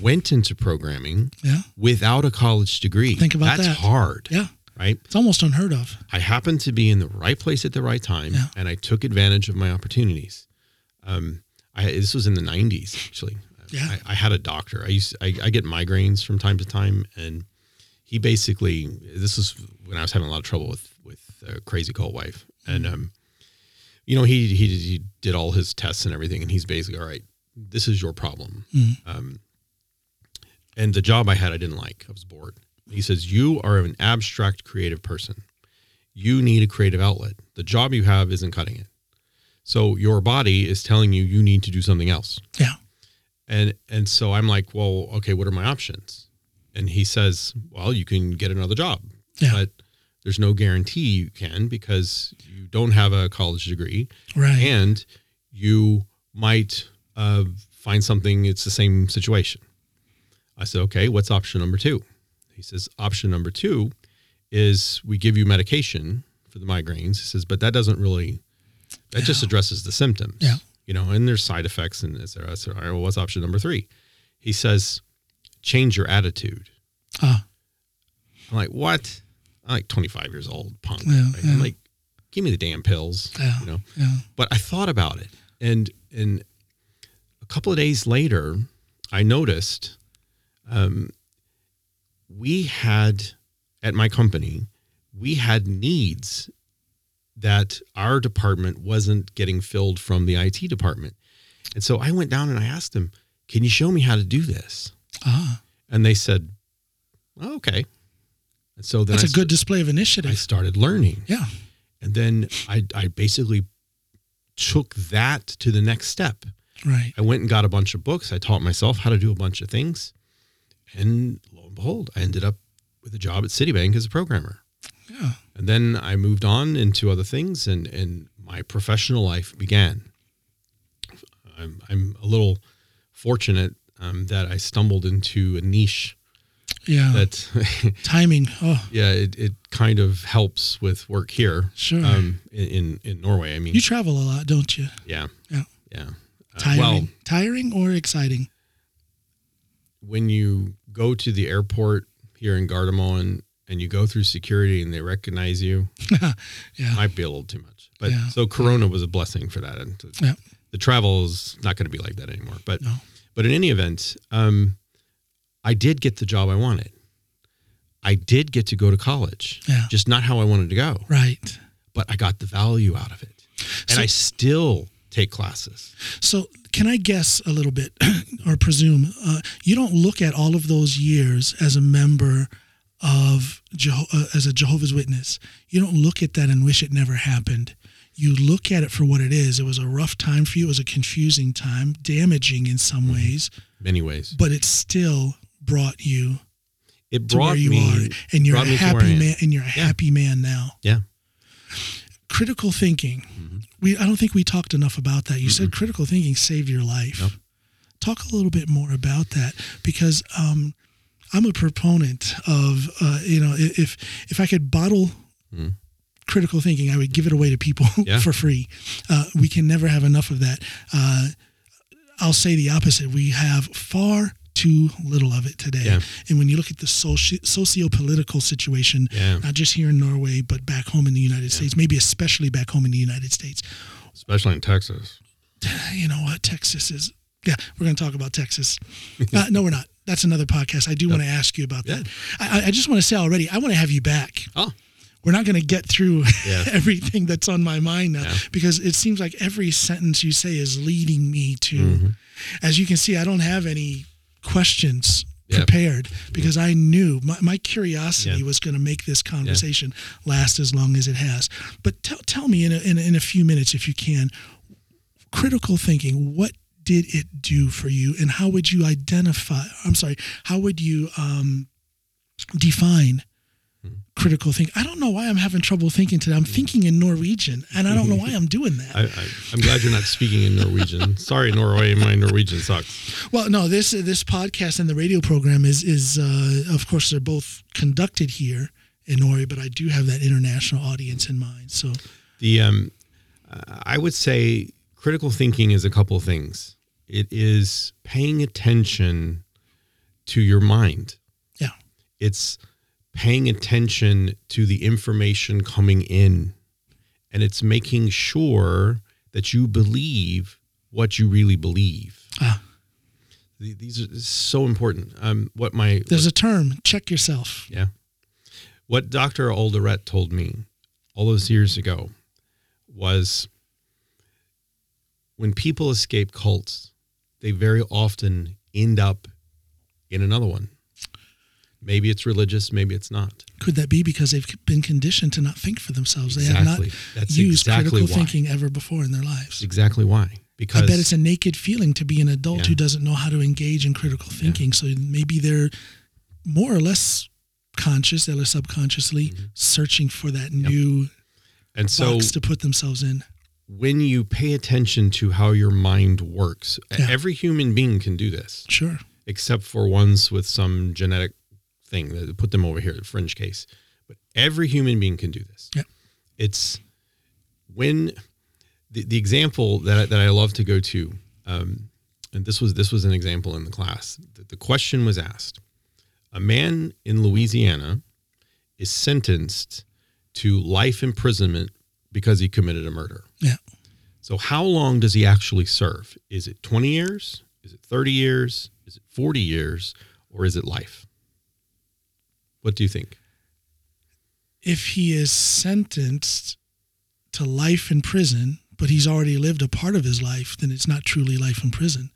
went into programming without a college degree. Think about that. That's hard. Yeah. Right. It's almost unheard of. I happened to be in the right place at the right time and I took advantage of my opportunities. This was in the 90s, actually. Yeah. I had a doctor. I get migraines from time to time, and he basically, this was when I was having a lot of trouble with a crazy cold wife, and you know, he did all his tests and everything, and he's basically, all right, this is your problem. Mm-hmm. And the job I had, I didn't like. I was bored. He says, you are an abstract creative person. You need a creative outlet. The job you have isn't cutting it. So your body is telling you, you need to do something else. Yeah. And so I'm like, well, okay, what are my options? And he says, well, you can get another job. Yeah. But there's no guarantee you can, because you don't have a college degree. Right. And you might find something. It's the same situation. I said, okay, what's option number two? He says, option number two is we give you medication for the migraines. He says, but that doesn't really, that just addresses the symptoms, you know, and there's side effects. And I said, all right, well, what's option number three? He says, change your attitude. I'm like, what? I'm like 25 years old, punk. Yeah, right? Yeah. I'm like, give me the damn pills, you know? Yeah. But I thought about it. And a couple of days later, I noticed we had, at my company, we had needs that our department wasn't getting filled from the IT department. And so I went down and I asked them, can you show me how to do this? And they said, oh, okay. And so then that's a good display of initiative. I started learning. Yeah. And then I basically took that to the next step. Right. I went and got a bunch of books. I taught myself how to do a bunch of things. And lo and behold, I ended up with a job at Citibank as a programmer. Yeah. And then I moved on into other things, and my professional life began. I'm a little fortunate that I stumbled into a niche. Yeah. That timing. Oh. Yeah. It kind of helps with work here. Sure. In Norway. I mean, you travel a lot, don't you? Yeah. Yeah. Yeah. Tiring or exciting? When you go to the airport here in Gardermoen and you go through security and they recognize you, might be a little too much. But so Corona was a blessing for that. And the travel is not going to be like that anymore. But but in any event, I did get the job I wanted. I did get to go to college, just not how I wanted to go. Right. But I got the value out of it. And I still take classes. So can I guess a little bit or presume you don't look at all of those years as a member of as a Jehovah's Witness. You don't look at that and wish it never happened. You look at it for what it is. It was a rough time for you. It was a confusing time, damaging in some ways, many ways, but it still brought you to where you are, and you're a happy man. And you're a happy man now. Yeah. Critical thinking. Mm-hmm. I don't think we talked enough about that. You said critical thinking saved your life. Yep. Talk a little bit more about that, because I'm a proponent of, you know, if I could bottle critical thinking, I would give it away to people for free. We can never have enough of that. I'll say the opposite. We have far too little of it today. Yeah. And when you look at the socio-political situation, not just here in Norway, but back home in the United States, maybe especially back home in the United States. Especially in Texas. You know what? Texas is, we're going to talk about Texas. No, we're not. That's another podcast. I do want to ask you about that. I just want to say already, I want to have you back. Oh. We're not going to get through everything that's on my mind now, because it seems like every sentence you say is leading me to, as you can see, I don't have any questions prepared, because I knew my curiosity was going to make this conversation last as long as it has. But tell me in a few minutes, if you can, critical thinking, what did it do for you, and how would you define critical thinking? I don't know why I'm having trouble thinking today. I'm thinking in Norwegian, and I don't know why I'm doing that. I'm glad you're not speaking in Norwegian. Sorry, Norway, my Norwegian sucks. Well, no, this podcast and the radio program is of course, they're both conducted here in Norway, but I do have that international audience in mind. So the I would say critical thinking is a couple of things. It is paying attention to your mind. Yeah. It's paying attention to the information coming in, and it's making sure that you believe what you really believe. These are so important. There's a term, check yourself. Yeah. What Dr. Alderett told me all those years ago was when people escape cults, they very often end up in another one. Maybe it's religious, maybe it's not. Could that be because they've been conditioned to not think for themselves? Exactly. They have not used critical thinking ever before in their lives. Exactly why. Because I bet it's a naked feeling to be an adult who doesn't know how to engage in critical thinking. Yeah. So maybe they're more or less conscious, or subconsciously searching for that new box to put themselves in. When you pay attention to how your mind works, every human being can do this. Sure. Except for ones with some genetic thing that put them over here, the fringe case. But every human being can do this. Yeah. It's when the example that I love to go to, and this was an example in the class. The question was asked: a man in Louisiana is sentenced to life imprisonment because he committed a murder. Yeah. So how long does he actually serve? Is it 20 years? Is it 30 years? Is it 40 years? Or is it life? What do you think? If he is sentenced to life in prison, but he's already lived a part of his life, then it's not truly life in prison.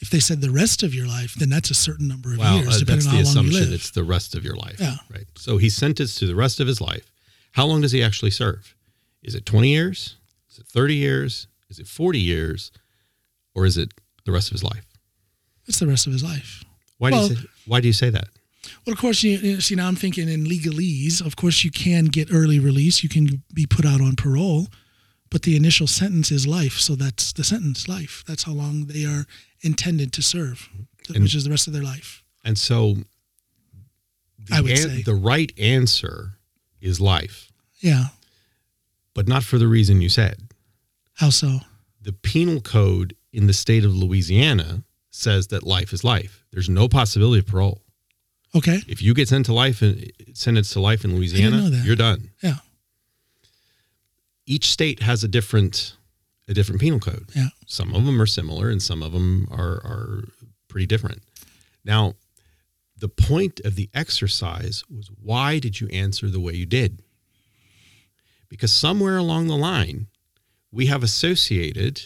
If they said the rest of your life, then that's a certain number of years, depending on how long you live. That's the assumption. It's the rest of your life. Yeah. Right. So he's sentenced to the rest of his life. How long does he actually serve? Is it 20 years? Is it 30 years? Is it 40 years? Or is it the rest of his life? It's the rest of his life. Why do you say that? Well, of course, you see, now I'm thinking in legalese. Of course, you can get early release. You can be put out on parole. But the initial sentence is life. So that's the sentence, life. That's how long they are intended to serve, which is the rest of their life. And so I would say the right answer is life. Yeah. But not for the reason you said. How so? The penal code in the state of Louisiana says that life is life. There's no possibility of parole. Okay. If you get sentenced to life in Louisiana, you're done. Yeah. Each state has a different penal code. Yeah. Some of them are similar and some of them are pretty different. Now, the point of the exercise was, why did you answer the way you did? Because somewhere along the line, we have associated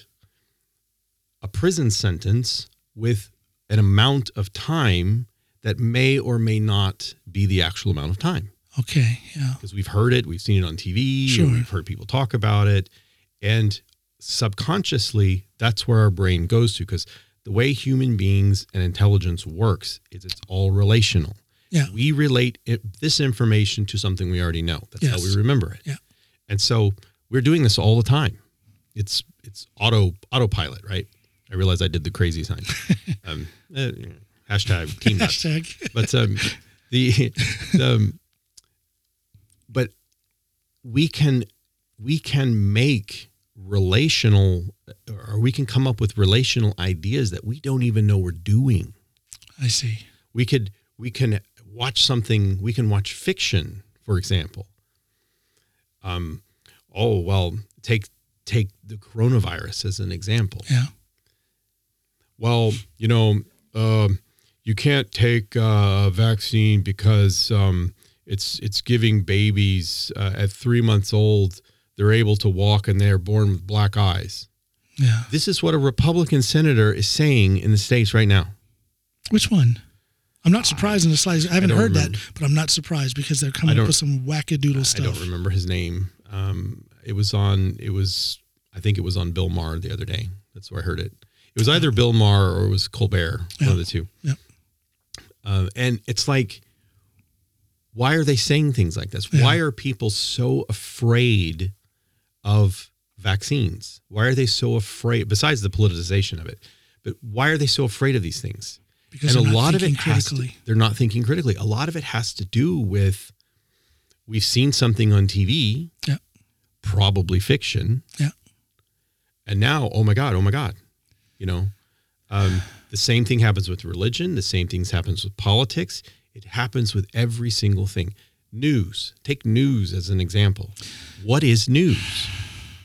a prison sentence with an amount of time that may or may not be the actual amount of time. Okay, yeah. Because we've heard it, we've seen it on TV, sure. We've heard people talk about it. And subconsciously, that's where our brain goes to, because the way human beings and intelligence works is it's all relational. Yeah. We relate this information to something we already know. That's how we remember it. Yeah. And so we're doing this all the time. It's autopilot, right? I realize I did the crazy sign. Hashtag team nuts. Hashtag. But but we can make relational, or we can come up with relational ideas that we don't even know we're doing. I see. We can watch something. We can watch fiction, for example. Take the coronavirus as an example. Yeah. Well, you can't take a vaccine because it's giving babies at 3 months old, they're able to walk and they're born with black eyes. Yeah. This is what a Republican senator is saying in the States right now. Which one? I'm not surprised in the slightest. I haven't heard that, but I'm not surprised because they're coming up with some wackadoodle stuff. I don't remember his name. I think it was on Bill Maher the other day. That's where I heard it. It was either Bill Maher or it was Colbert, one of the two. Yeah. And it's like, why are they saying things like this? Yeah. Why are people so afraid of vaccines? Why are they so afraid, besides the politicization of it, but why are they so afraid of these things? Because they're not thinking critically. A lot of it has to do with, we've seen something on TV, probably fiction. Yeah. And now, oh my God. The same thing happens with religion. The same thing happens with politics. It happens with every single thing. News. Take news as an example. What is news?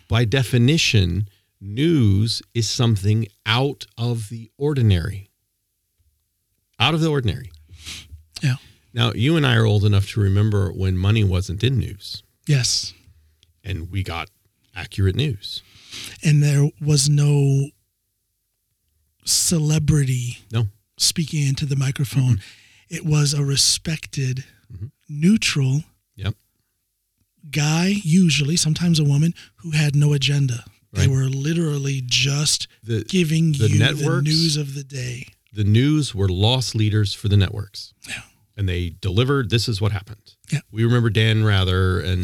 By definition, news is something out of the ordinary. Out of the ordinary. Yeah. Now, you and I are old enough to remember when money wasn't in news. Yes. And we got accurate news. And there was no celebrity speaking into the microphone. Mm-hmm. It was a respected, neutral guy, usually, sometimes a woman, who had no agenda. Right. They were literally just giving you the news of the day. The news were loss leaders for the networks. Yeah. And they delivered, this is what happened. Yeah. We remember Dan Rather and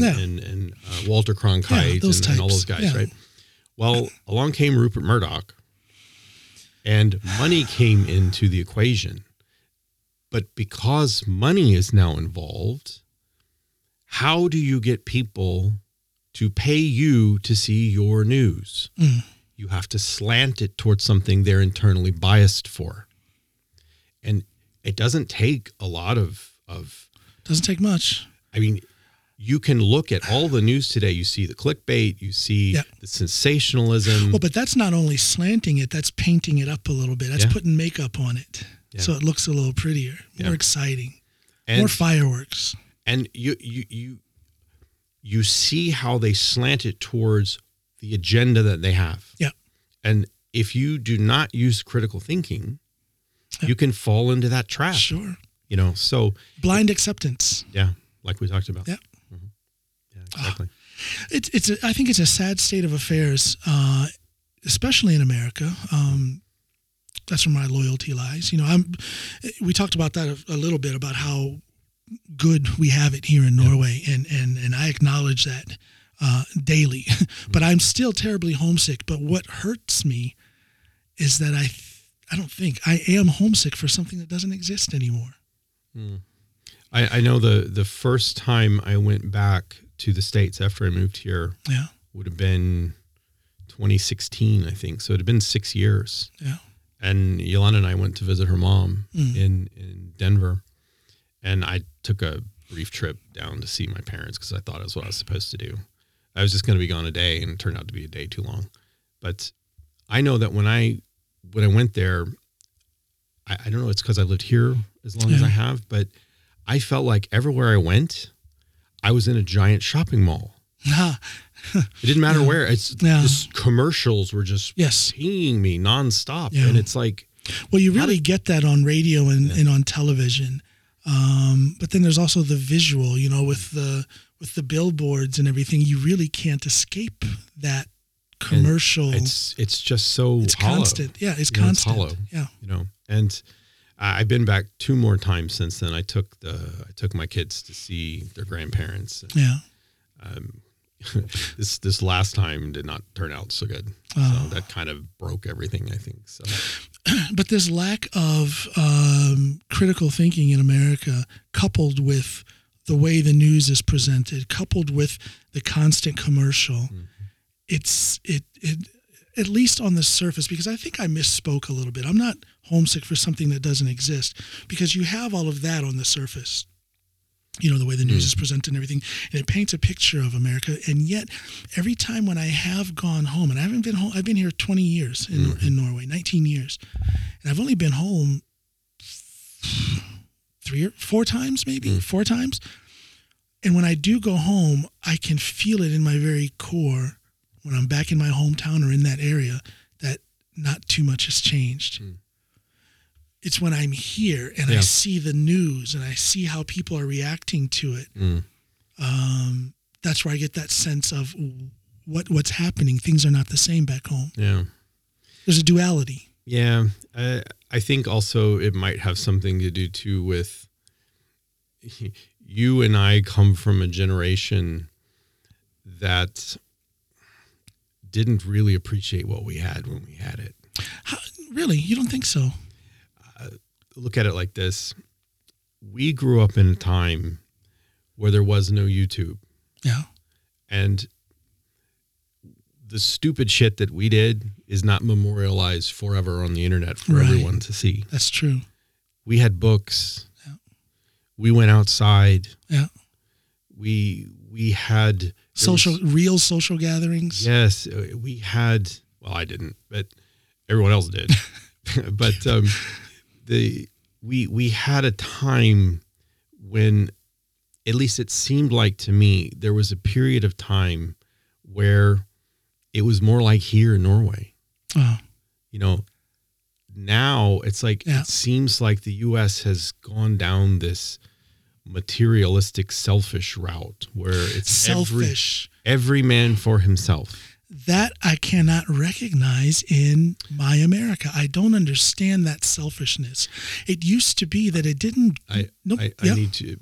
Walter Cronkite and all those guys, right? Well, along came Rupert Murdoch, and money came into the equation. But because money is now involved, how do you get people to pay you to see your news? Mm. You have to slant it towards something they're internally biased for. And it doesn't take a lot of doesn't take much. I mean, you can look at all the news today. You see the clickbait, you see the sensationalism. Well, but that's not only slanting it, that's painting it up a little bit. That's putting makeup on it. Yeah. So it looks a little prettier, more exciting, and more fireworks. And you see how they slant it towards the agenda that they have. Yeah. And if you do not use critical thinking, you can fall into that trap. Sure. You know, so blind acceptance. Yeah. Like we talked about. Yeah. Mm-hmm. Yeah, exactly. I think it's a sad state of affairs, especially in America. That's where my loyalty lies. You know, we talked about that a little bit about how good we have it here in Norway. And I acknowledge that daily, but I'm still terribly homesick. But what hurts me is that I am homesick for something that doesn't exist anymore. Mm. I know the first time I went back to the States after I moved here would have been 2016, I think. So it had been 6 years. Yeah. And Yolanda and I went to visit her mom in Denver. And I took a brief trip down to see my parents because I thought it was what I was supposed to do. I was just going to be gone a day, and it turned out to be a day too long. But I know that when I went there, I don't know, it's because I lived here as long as I have, but I felt like everywhere I went, I was in a giant shopping mall. It didn't matter where. It's just commercials were just pinging me nonstop. Yeah. And it's like... Well, you really get that on radio and on television. But then there's also the visual, you know, with the billboards and everything. You really can't escape that commercial. And it's just so it's hollow. Constant. Yeah, it's constant. It's hollow. Yeah, you know. And I've been back 2 more times since then. I took my kids to see their grandparents. And, this last time did not turn out so good. So that kind of broke everything, I think. So. But this lack of critical thinking in America, coupled with the way the news is presented, coupled with the constant commercial, it's at least on the surface, because I think I misspoke a little bit. I'm not homesick for something that doesn't exist, because you have all of that on the surface. You know, the way the news is presented and everything, and it paints a picture of America. And yet every time when I have gone home, and I haven't been home, I've been here 20 years in Norway, 19 years. And I've only been home 4 times. And when I do go home, I can feel it in my very core when I'm back in my hometown or in that area that not too much has changed. Mm. It's when I'm here and I see the news and I see how people are reacting to it. Mm. That's where I get that sense of what's happening. Things are not the same back home. Yeah, there's a duality. Yeah, I think also it might have something to do too with you and I come from a generation that didn't really appreciate what we had when we had it. Really? You don't think so? Look at it like this. We grew up in a time where there was no YouTube. Yeah. And the stupid shit that we did is not memorialized forever on the internet for everyone to see. That's true. We had books. Yeah. We went outside. Yeah. We had real social gatherings. Yes. We had Well, I didn't, but everyone else did. But we had a time when, at least it seemed like to me, there was a period of time where it was more like here in Norway. Oh. You know, now it's like, yeah, it seems like the U.S. has gone down this materialistic, selfish route where it's selfish. Every man for himself. That I cannot recognize in my America. I don't understand that selfishness. It used to be that it didn't. I need to,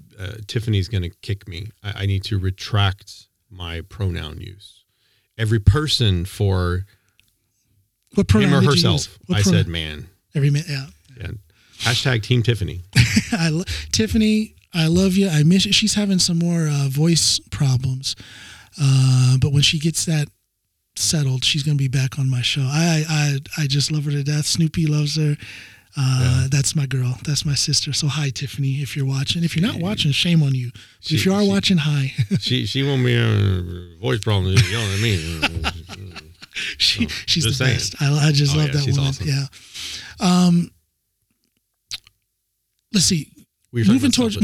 Tiffany's going to kick me. I need to retract my pronoun use. Every person for him or herself. I said man. Every man, yeah. Hashtag Team Tiffany. Tiffany, I love you. I miss you. She's having some more voice problems. But when she gets that settled, she's going to be back on my show. I just love her to death. Snoopy loves her. Yeah. That's my girl. That's my sister. So hi, Tiffany, if you're watching. If you're not watching, shame on you. But if you are watching, hi. she won't be a voice problem. You know what I mean? She's the best. I just love that woman. Awesome. Yeah. Let's see. Moving towards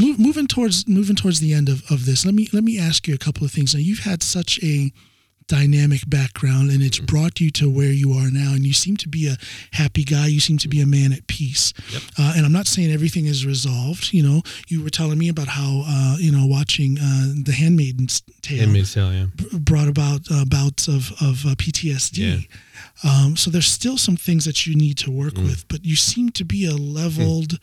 the end of this, let me ask you a couple of things. Now, you've had such a dynamic background, and it's brought you to where you are now, and you seem to be a happy guy. You seem to be a man at peace. Yep. And I'm not saying everything is resolved. You know, you were telling me about how watching The Handmaid's Tale. Handmaid's Tale, yeah. Brought about bouts of PTSD. Yeah. So there's still some things that you need to work with, but you seem to be a leveled,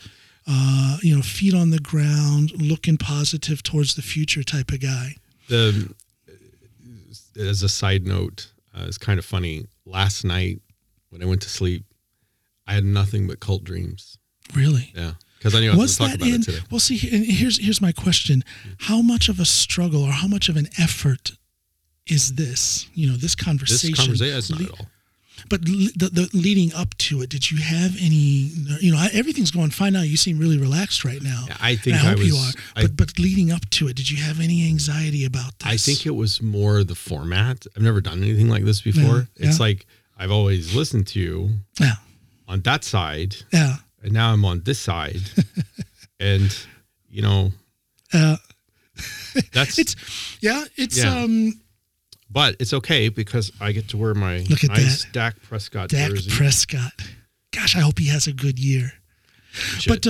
feet on the ground, looking positive towards the future type of guy. As a side note, it's kind of funny. Last night when I went to sleep, I had nothing but cult dreams. Really? Yeah. Because I knew I was going to talk about it today. Well, see, and here's my question. How much of a struggle or how much of an effort is this? You know, this conversation. This conversation is not at all. But the leading up to it, did you have any, everything's going fine now. You seem really relaxed right now. I think I hope you are. But leading up to it, did you have any anxiety about this? I think it was more the format. I've never done anything like this before. Yeah. It's like, I've always listened to you on that side. Yeah. And now I'm on this side. And, that's. But it's okay because I get to wear my nice Dak jersey. Dak Prescott. Gosh, I hope he has a good year. But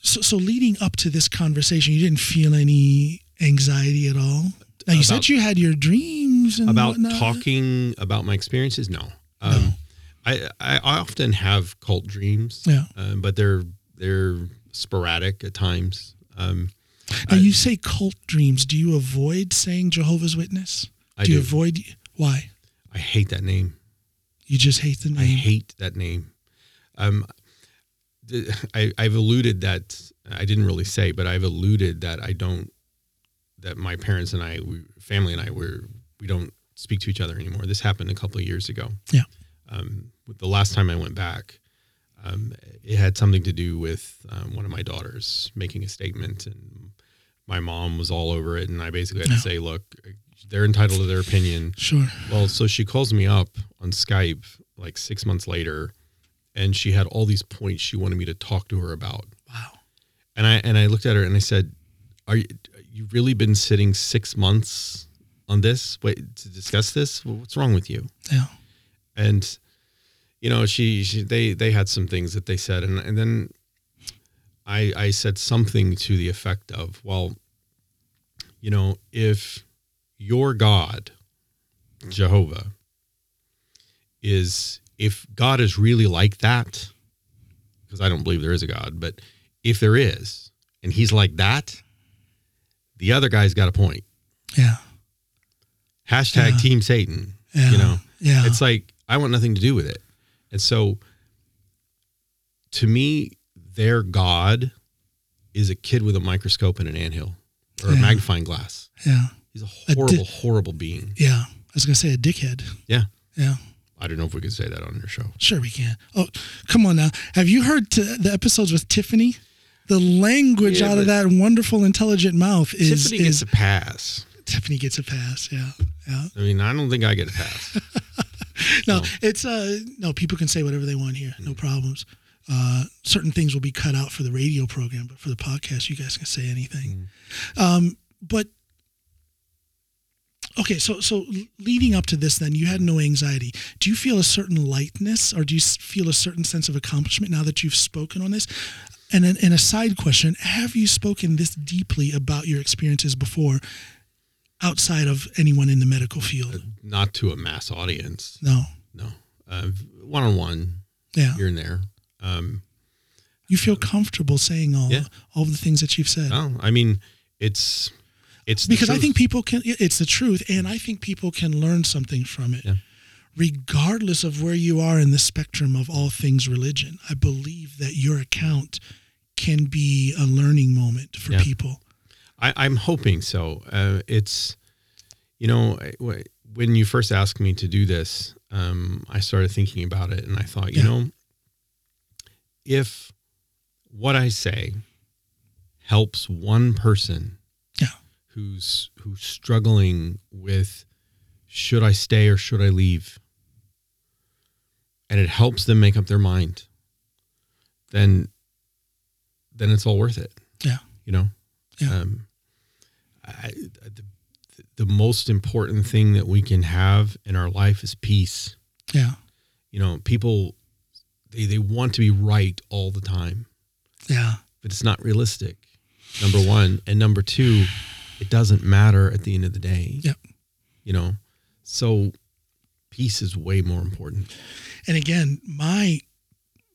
so leading up to this conversation, you didn't feel any anxiety at all? Now, you said you had your dreams and about whatnot. Talking about my experiences? No. No. I often have cult dreams, but they're sporadic at times. Now, you say cult dreams. Do you avoid saying Jehovah's Witness? Do you avoid? Why? I hate that name. You just hate the name? I hate that name. I've alluded that, I didn't really say, but I've alluded that that my parents and I, family and I, we don't speak to each other anymore. This happened a couple of years ago. Yeah. The last time I went back, it had something to do with one of my daughters making a statement, and my mom was all over it. And I basically had to say, look, they're entitled to their opinion. Sure. Well, so she calls me up on Skype like 6 months later, and she had all these points she wanted me to talk to her about. Wow. And I looked at her and I said, are you really been sitting 6 months on this? Wait, to discuss this? Well, what's wrong with you? Yeah. And they had some things that they said. And then I said something to the effect of, well, if your God, Jehovah, if God is really like that, because I don't believe there is a God, but if there is, and he's like that, the other guy's got a point. Yeah. Hashtag Team Satan. Yeah. Yeah. It's like, I want nothing to do with it. And so, to me, their God is a kid with a microscope and an anthill or a magnifying glass. Yeah. He's a horrible being. Yeah. I was going to say a dickhead. Yeah. Yeah. I don't know if we could say that on your show. Sure we can. Oh, come on now. Have you heard the episodes with Tiffany? The language out of that wonderful, intelligent mouth is... Tiffany gets a pass. Yeah. I mean, I don't think I get a pass. No, it's no, people can say whatever they want here. No problems. Certain things will be cut out for the radio program, but for the podcast, you guys can say anything. But okay, so leading up to this, then you had no anxiety. Do you feel a certain lightness, or do you feel a certain sense of accomplishment now that you've spoken on this? And a side question: have you spoken this deeply about your experiences before, outside of anyone in the medical field? Not to a mass audience. No. One-on-one. Yeah. Here and there. You feel comfortable saying all the things that you've said. Oh, I mean, it's because I think people can. It's the truth, and I think people can learn something from it. Yeah. Regardless of where you are in the spectrum of all things religion, I believe that your account can be a learning moment for people. I'm hoping so. It's, you know, when you first asked me to do this, I started thinking about it, and I thought, you know, if what I say helps one person who's struggling with, should I stay or should I leave? And it helps them make up their mind, then it's all worth it. Yeah. You know? Yeah. The most important thing that we can have in our life is peace. Yeah. You know, people, they want to be right all the time. Yeah. But it's not realistic, number one. And number two, it doesn't matter at the end of the day. Yeah. You know? So peace is way more important. And again, my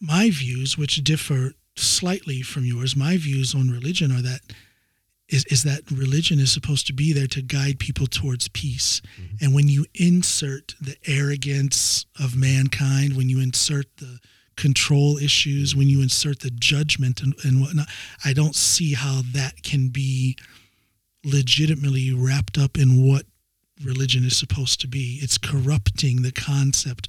views, which differ slightly from yours, my views on religion are that is that religion is supposed to be there to guide people towards peace. Mm-hmm. And when you insert the arrogance of mankind, when you insert the control issues, when you insert the judgment and whatnot, I don't see how that can be legitimately wrapped up in what religion is supposed to be. It's corrupting the concept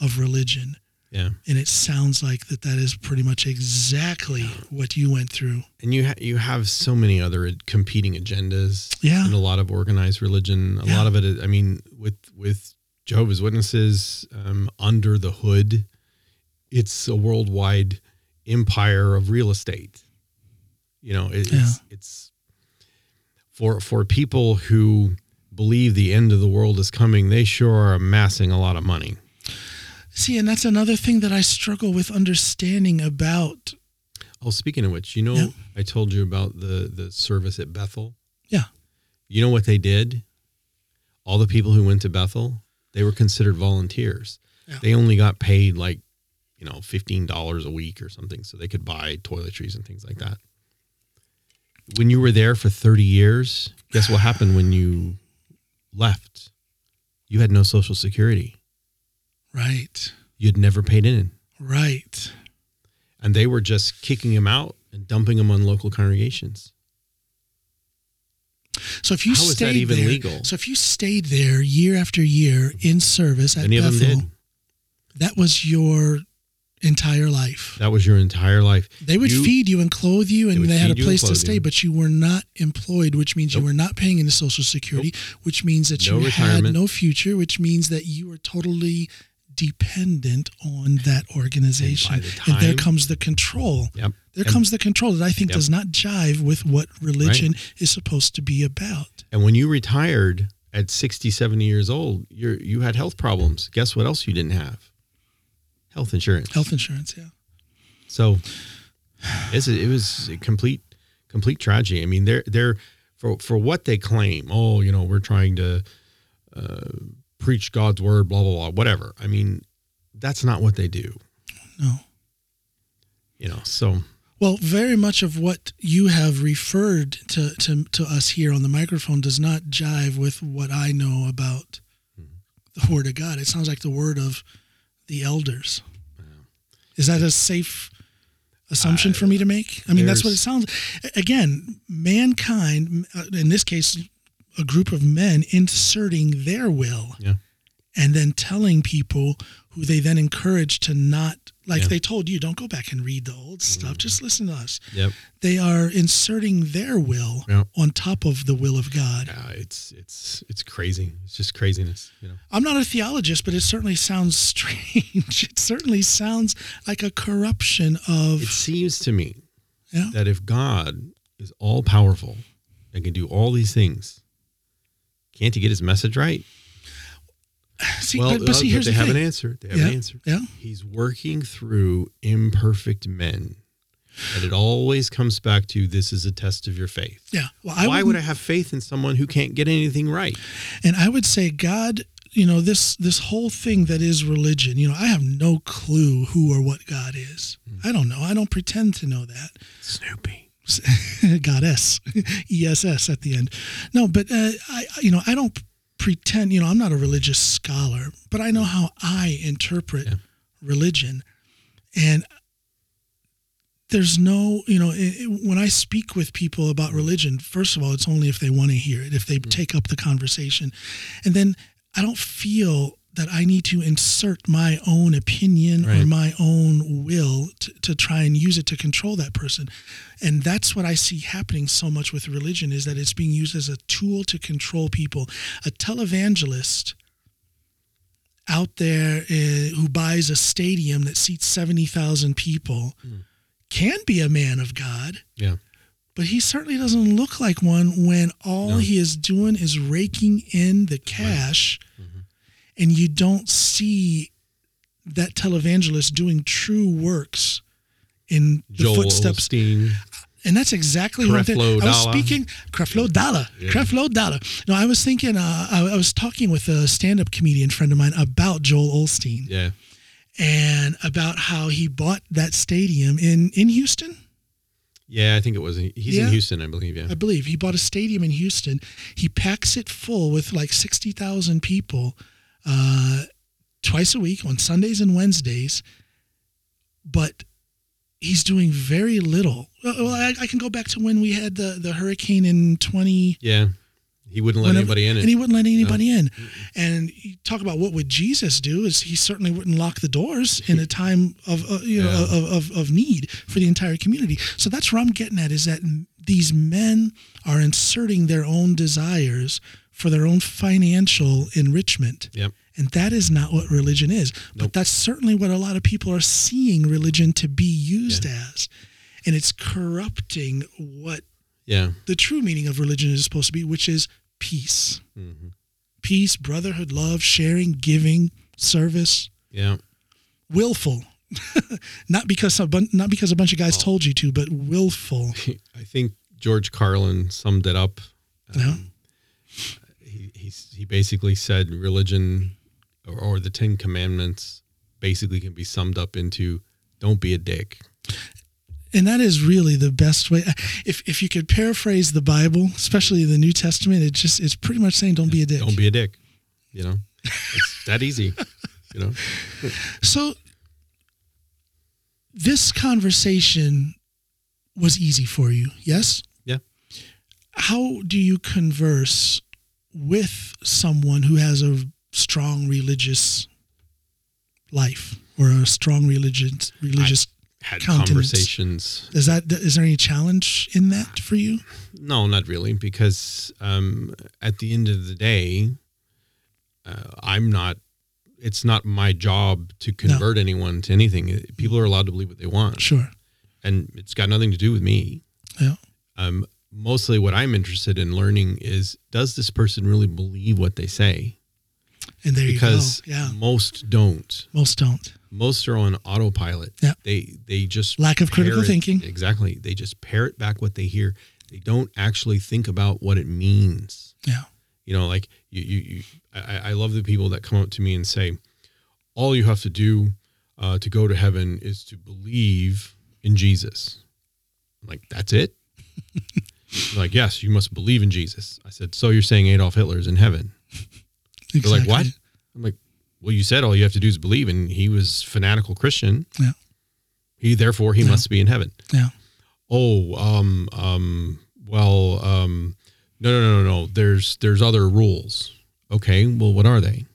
of religion. Yeah. And it sounds like that is pretty much exactly what you went through. And you have so many other competing agendas in a lot of organized religion. A lot of it, I mean, with Jehovah's Witnesses, under the hood, it's a worldwide empire of real estate. You know, it's for people who believe the end of the world is coming, they sure are amassing a lot of money. See, and that's another thing that I struggle with understanding about. Oh, speaking of which, you know, I told you about the service at Bethel. Yeah. You know what they did? All the people who went to Bethel, they were considered volunteers. Yeah. They only got paid like, you know, $15 a week or something, so they could buy toiletries and things like that. When you were there for 30 years, guess what happened when you left? You had no Social Security. Right. You'd never paid in. Right. And they were just kicking him out and dumping him on local congregations. So if you stayed there, how is that even legal? So if you stayed there year after year in service at Bethel, that was your entire life. That was your entire life. They would feed you and clothe you, and they had a place to stay, but you were not employed, which means you were not paying into Social Security, which means that you had no future, which means that you were totally dependent on that organization. And there comes the control. Yep. There comes the control that I think does not jive with what religion is supposed to be about. And when you retired at 60, 70 years old, you had health problems. Guess what else you didn't have? Health insurance. Health insurance, yeah. So it was a complete tragedy. I mean, they're for what they claim. Oh, you know, we're trying to preach God's word, blah, blah, blah, whatever. I mean, that's not what they do. No. You know, so. Well, very much of what you have referred to us here on the microphone does not jive with what I know about the word of God. It sounds like the word of the elders. Is that a safe assumption for me to make? I mean, that's what it sounds. Again, mankind, in this case, a group of men inserting their will and then telling people who they then encourage to not Like they told you, don't go back and read the old stuff. Just listen to us. Yep. They are inserting their will on top of the will of God. It's crazy. It's just craziness. You know? I'm not a theologist, but it certainly sounds strange. It certainly sounds like a corruption of... It seems to me that if God is all-powerful and can do all these things, can't he get his message right? See, well, but see, here's the thing. An answer. They have an answer. Yeah. He's working through imperfect men. And it always comes back to, this is a test of your faith. Yeah. Well, why would I have faith in someone who can't get anything right? And I would say, God, you know, this whole thing that is religion, you know, I have no clue who or what God is. I don't know. I don't pretend to know that. Snoopy. Goddess. ESS at the end. No, but I don't pretend, you know, I'm not a religious scholar, but I know how I interpret religion. And there's no, you know, when I speak with people about religion, first of all, it's only if they want to hear it, if they take up the conversation. And then I don't feel that I need to insert my own opinion or my own will to try and use it to control that person. And that's what I see happening so much with religion, is that it's being used as a tool to control people. A televangelist out there who buys a stadium that seats 70,000 people can be a man of God. Yeah. But he certainly doesn't look like one when all he is doing is raking in the cash. And you don't see that televangelist doing true works in the footsteps. Osteen. And that's exactly what I was speaking. Creflo Dollar. Yeah. Creflo Dollar. No, I was thinking, I was talking with a stand-up comedian friend of mine about Joel Osteen. Yeah. And about how he bought that stadium in Houston. Yeah, I think it was. He's in Houston, I believe, I believe. He bought a stadium in Houston. He packs it full with like 60,000 people. Twice a week on Sundays and Wednesdays, but he's doing very little. Well, I can go back to when we had the hurricane in 20. Yeah. He wouldn't let anybody in. And he wouldn't let anybody in. And you talk about what would Jesus do, is he certainly wouldn't lock the doors in a time of need for the entire community. So that's where I'm getting at, is that these men are inserting their own desires for their own financial enrichment. Yep. And that is not what religion is. But that's certainly what a lot of people are seeing religion to be used as. And it's corrupting what the true meaning of religion is supposed to be, which is peace. Mm-hmm. Peace, brotherhood, love, sharing, giving, service. Yeah. Willful. Not because a bunch of guys told you to, but willful. I think George Carlin summed it up. He basically said religion or the Ten Commandments basically can be summed up into, don't be a dick. And that is really the best way. If you could paraphrase the Bible, especially the New Testament, it's pretty much saying, don't be a dick. Don't be a dick. You know, it's that easy, you know. So this conversation was easy for you. Yes. Yeah. How do you converse with someone who has a strong religious life or a strong religious conversations? Is there any challenge in that for you? No, not really, because at the end of the day, it's not my job to convert anyone to anything. People are allowed to believe what they want. Sure. And it's got nothing to do with me. Yeah. Mostly what I'm interested in learning is, does this person really believe what they say? And there you go. Yeah. Most don't. Most are on autopilot. Yeah. They just lack of critical thinking. Exactly. They just parrot back what they hear. They don't actually think about what it means. Yeah. You know, like I love the people that come up to me and say, all you have to do to go to heaven is to believe in Jesus. I'm like, that's it? Like, yes, you must believe in Jesus. I said, so you're saying Adolf Hitler is in heaven? Exactly. They're like, what? I'm like, well, you said all you have to do is believe, and he was fanatical Christian. Yeah. Therefore he must be in heaven. Yeah. Oh, no. There's other rules. Okay, well, what are they?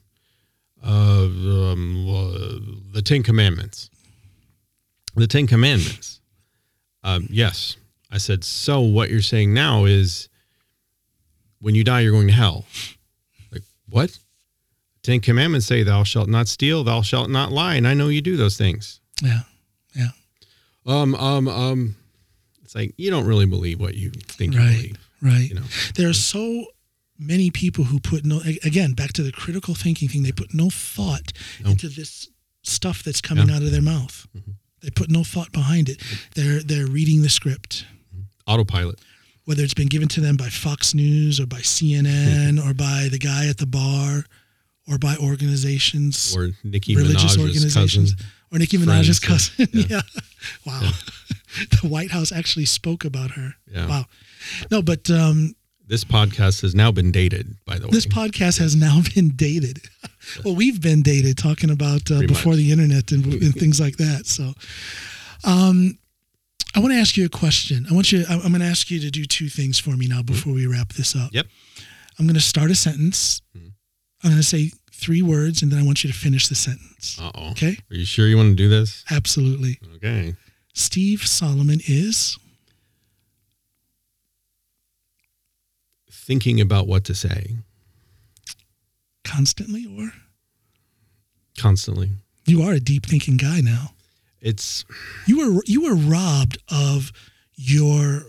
The Ten Commandments. the Ten Commandments. Yes. I said, so what you're saying now is when you die, you're going to hell. Like, what? Ten Commandments say, thou shalt not steal, thou shalt not lie. And I know you do those things. Yeah. Yeah. It's like, you don't really believe what you think you believe. Right. You know? There are so many people who put no, again, back to the critical thinking thing, they put no thought into this stuff that's coming out of their mouth. Mm-hmm. They put no thought behind it. They're reading the script. Autopilot. Whether it's been given to them by Fox News or by CNN or by the guy at the bar or by organizations. Or Nicki religious Minaj's organizations. Cousin. Or Nicki Minaj's cousin. Yeah. Wow. Yeah. The White House actually spoke about her. Yeah. Wow. No, but... this podcast has now been dated, by the way. This podcast has now been dated. Well, we've been dated talking about before the internet and things like that. So I want to ask you a question. I'm going to ask you to do two things for me now before we wrap this up. Yep. I'm going to start a sentence. I'm going to say three words, and then I want you to finish the sentence. Uh-oh. Okay? Are you sure you want to do this? Absolutely. Okay. Steve Solomon is... thinking about what to say. Constantly or? Constantly. You are a deep thinking guy now. You were robbed of your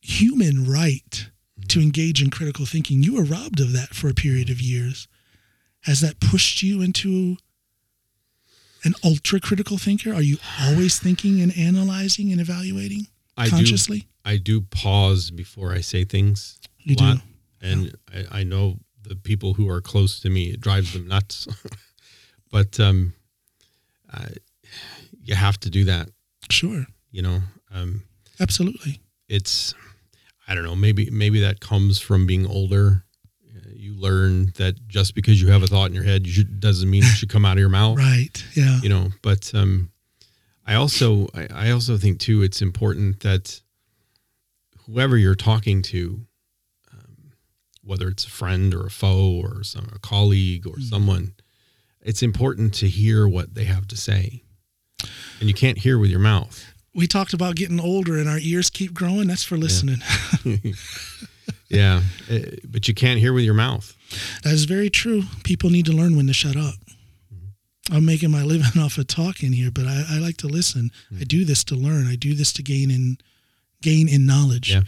human right to engage in critical thinking. You were robbed of that for a period of years. Has that pushed you into an ultra critical thinker? Are you always thinking and analyzing and evaluating consciously? I do pause before I say things a lot. And yeah. I know the people who are close to me, it drives them nuts. But you have to do that. Sure. You know? Absolutely. It's, I don't know, maybe that comes from being older. You learn that just because you have a thought in your head doesn't mean it should come out of your mouth. Right, yeah. You know, but I also think, too, it's important that whoever you're talking to, whether it's a friend or a foe or a colleague or someone, it's important to hear what they have to say. And you can't hear with your mouth. We talked about getting older and our ears keep growing. That's for listening. Yeah. Yeah. But you can't hear with your mouth. That is very true. People need to learn when to shut up. I'm making my living off of talking here, but I like to listen. I do this to learn. I do this to gain in knowledge. Yeah.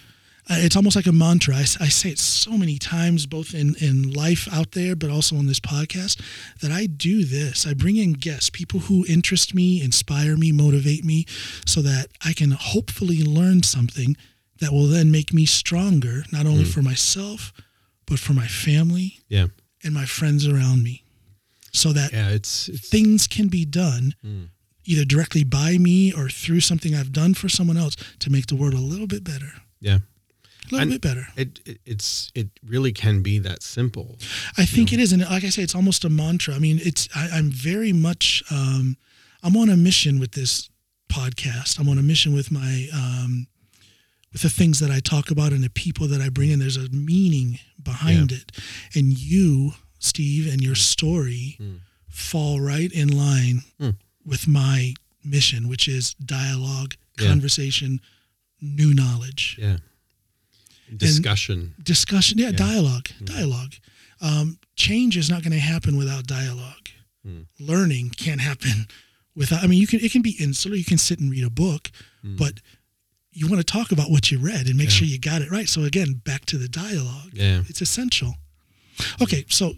It's almost like a mantra. I say it so many times, both in life out there, but also on this podcast, that I do this. I bring in guests, people who interest me, inspire me, motivate me, so that I can hopefully learn something that will then make me stronger, not only for myself, but for my family and my friends around me, so that things can be done either directly by me or through something I've done for someone else to make the world a little bit better. Yeah. A little bit better. It really can be that simple. I think it is. And like I say, it's almost a mantra. I mean, I'm very much, I'm on a mission with this podcast. I'm on a mission with my, with the things that I talk about and the people that I bring in. There's a meaning behind it. And you, Steve, and your story fall right in line with my mission, which is dialogue, conversation, new knowledge. Yeah. Discussion. Yeah, dialogue. Dialogue. Change is not going to happen without dialogue. Learning can't happen without, it can be insular. You can sit and read a book, but you want to talk about what you read and make sure you got it right. So again, back to the dialogue. Yeah. It's essential. Okay, so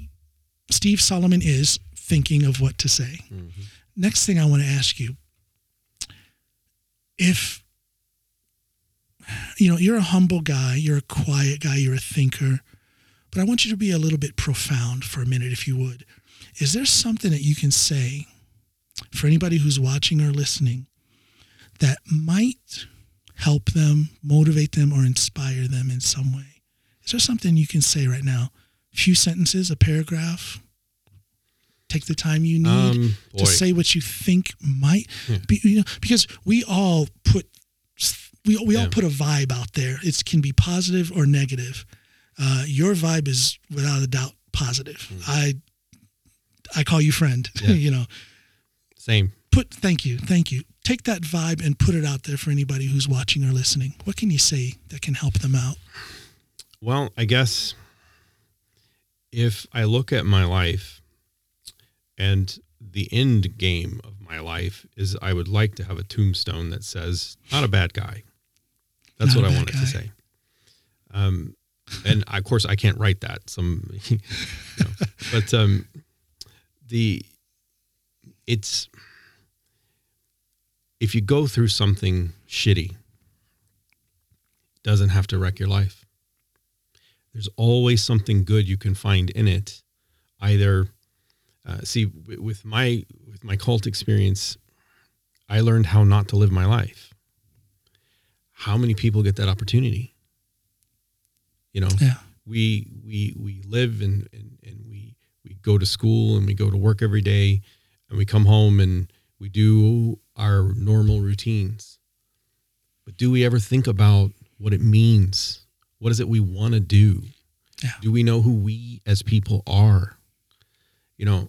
Steve Solomon is thinking of what to say. Mm-hmm. Next thing I want to ask you, if, you're a humble guy, you're a quiet guy, you're a thinker, but I want you to be a little bit profound for a minute, if you would. Is there something that you can say for anybody who's watching or listening that might help them, motivate them, or inspire them in some way? Is there something you can say right now? A few sentences, a paragraph? Take the time you need to say what you think might be, because we all put a vibe out there. It can be positive or negative. Your vibe is without a doubt positive. I call you friend. Same. Thank you. take that vibe and put it out there for anybody who's watching or listening? What can you say that can help them out? Well, I guess if I look at my life, and the end game of my life is I would like to have a tombstone that says, not a bad guy. That's not what I wanted to say. And of course I can't write that. If you go through something shitty, it doesn't have to wreck your life. There's always something good you can find in it. Either, with my cult experience, I learned how not to live my life. How many people get that opportunity? You know, yeah. we live and we go to school and we go to work every day and we come home and we do our normal routines. But do we ever think about what it means? What is it we want to do? Yeah. Do we know who we as people are? You know,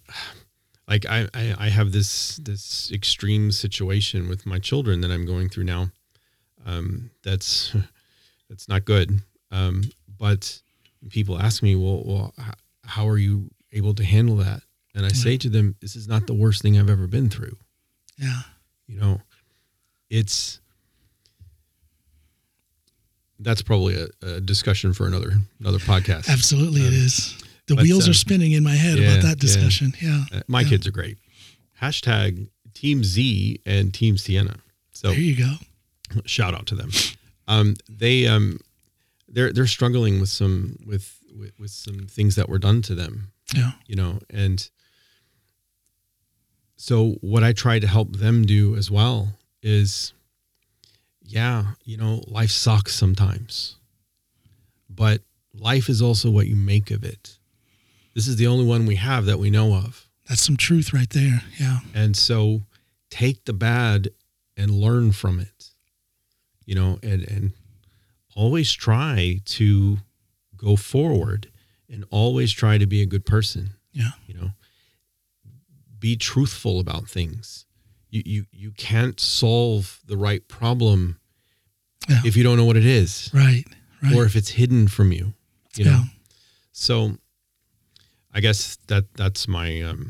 like I have this extreme situation with my children that I'm going through now. That's not good. But people ask me, well, how are you able to handle that? And I say to them, this is not the worst thing I've ever been through. Yeah. You know, that's probably a discussion for another podcast. Absolutely. It is. The wheels are spinning in my head about that discussion. Yeah. My kids are great. # Team Z and Team Sienna. So there you go. Shout out to them. They're struggling with some things that were done to them. Yeah. You know, and so what I try to help them do as well is, life sucks sometimes, but life is also what you make of it. This is the only one we have that we know of. That's some truth right there. Yeah. And so take the bad and learn from it, you know, and always try to go forward and always try to be a good person. Yeah. You know, be truthful about things. You can't solve the right problem if you don't know what it is. Right. Or if it's hidden from you, you know? So I guess that's my, well,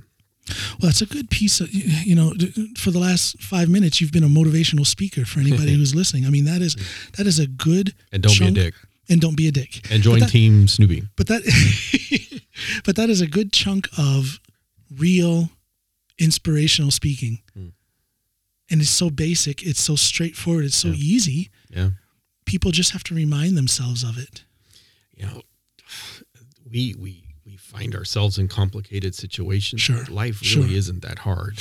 that's a good piece of, you know, for the last 5 minutes, you've been a motivational speaker for anybody who's listening. I mean, that is a good and don't be a dick and join Team Snoopy. But that, but that is a good chunk of real inspirational speaking. Mm. And it's so basic. It's so straightforward. It's so easy. Yeah. People just have to remind themselves of it. You know, we find ourselves in complicated situations. Sure. Life really isn't that hard.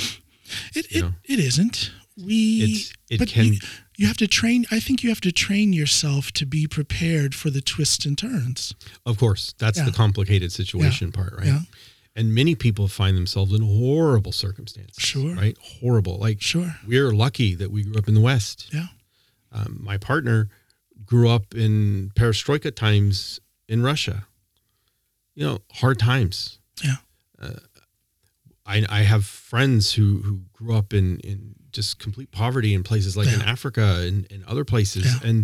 It isn't. You have to train. I think you have to train yourself to be prepared for the twists and turns. Of course. That's the complicated situation part, right? Yeah. And many people find themselves in horrible circumstances. Sure. Right? Horrible. Like, sure. We're lucky that we grew up in the West. Yeah. My partner grew up in perestroika times in Russia. You know, hard times. Yeah. I have friends who grew up in just complete poverty in places like in Africa and other places. Yeah.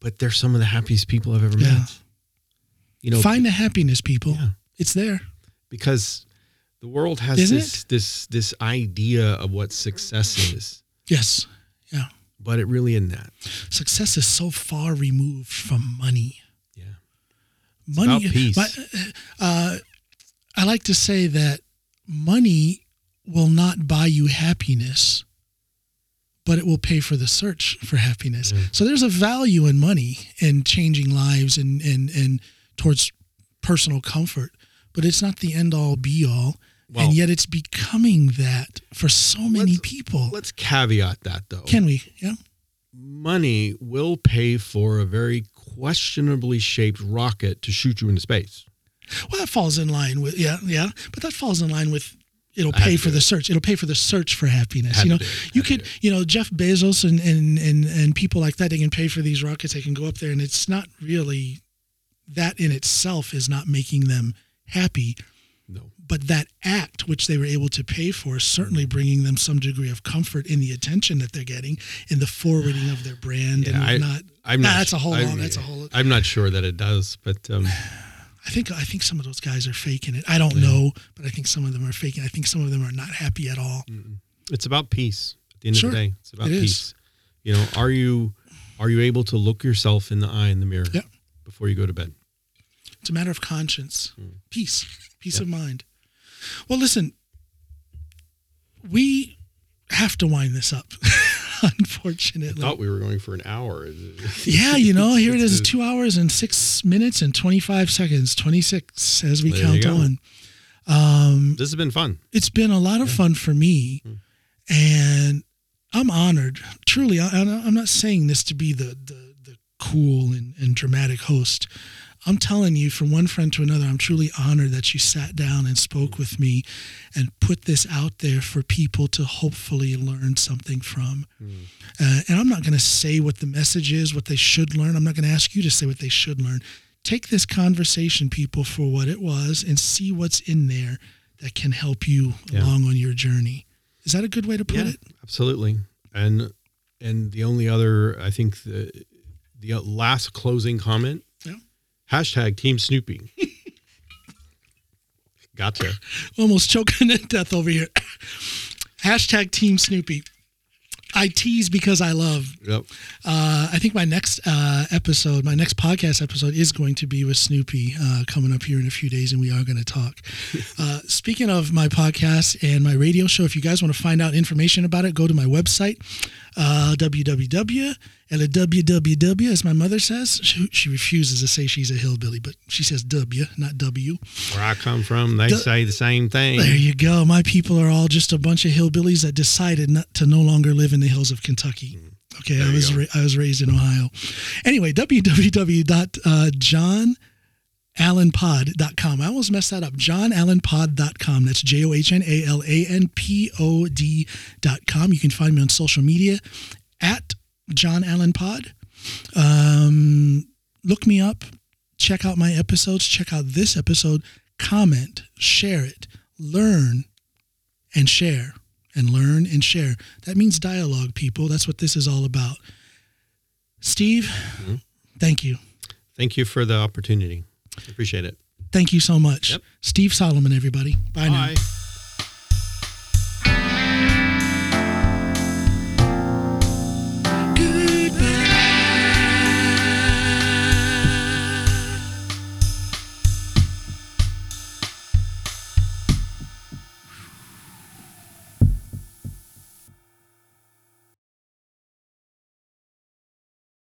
But they're some of the happiest people I've ever met. You know, find the happiness, people. Yeah. It's there. Because the world has this idea of what success is. Yes. Yeah. But it really isn't that. Success is so far removed from money. Yeah. Money. It's about peace. I like to say that money will not buy you happiness, but it will pay for the search for happiness. Yeah. So there's a value in money and changing lives and towards personal comfort, but it's not the end all be all. Well, and yet it's becoming that for so many people. Let's caveat that though. Can we? Yeah. Money will pay for a very questionably shaped rocket to shoot you into space. Well, that falls in line with, but that falls in line with, it'll pay for the search. It'll pay for the search for happiness. You know, you could, you know, Jeff Bezos and people like that, they can pay for these rockets. They can go up there and it's not really, that in itself is not making them happy. No. But that act, which they were able to pay for, is certainly bringing them some degree of comfort in the attention that they're getting, in the forwarding of their brand and whatnot. I'm not sure that it does, but I think some of those guys are faking it. I don't know, but I think some of them are faking it. I think some of them are not happy at all. Mm-mm. It's about peace at the end of the day. It's about peace. You know, are you able to look yourself in the eye in the mirror before you go to bed? It's a matter of conscience. Mm. Peace of mind. Well, listen, we have to wind this up, unfortunately. I thought we were going for an hour. Yeah, you know, here it is, 2 hours and 6 minutes and 25 seconds, 26 as we count on. This has been fun. It's been a lot of fun for me, and I'm honored. Truly, I'm not saying this to be the cool and dramatic host. I'm telling you, from one friend to another, I'm truly honored that you sat down and spoke with me and put this out there for people to hopefully learn something from. Mm. And I'm not going to say what the message is, what they should learn. I'm not going to ask you to say what they should learn. Take this conversation, people, for what it was and see what's in there that can help you along on your journey. Is that a good way to put it? Absolutely. And the only other, I think, the last closing comment, hashtag Team Snoopy. Gotcha. Almost choking to death over here. Hashtag Team Snoopy. I tease because I love. Yep. I think my next episode, my next podcast episode is going to be with Snoopy coming up here in a few days, and we are going to talk. Speaking of my podcast and my radio show, if you guys want to find out information about it, go to my website, www, as my mother says. She refuses to say she's a hillbilly, but she says W, not W. Where I come from, they say the same thing. There you go. My people are all just a bunch of hillbillies that decided not to no longer live in the hills of Kentucky. Okay, I was raised in Ohio. Anyway, www.johnallanpod.com. I almost messed that up. JohnAllanPod.com. That's JohnAlanPod.com. You can find me on social media at John Allen Pod. Look me up. Check out my episodes. Check out this episode. Comment. Share it. Learn and share. And learn and share. That means dialogue, people. That's what this is all about. Steve, thank you. Thank you for the opportunity. I appreciate it. Thank you so much. Yep. Steve Solomon, everybody. Bye now.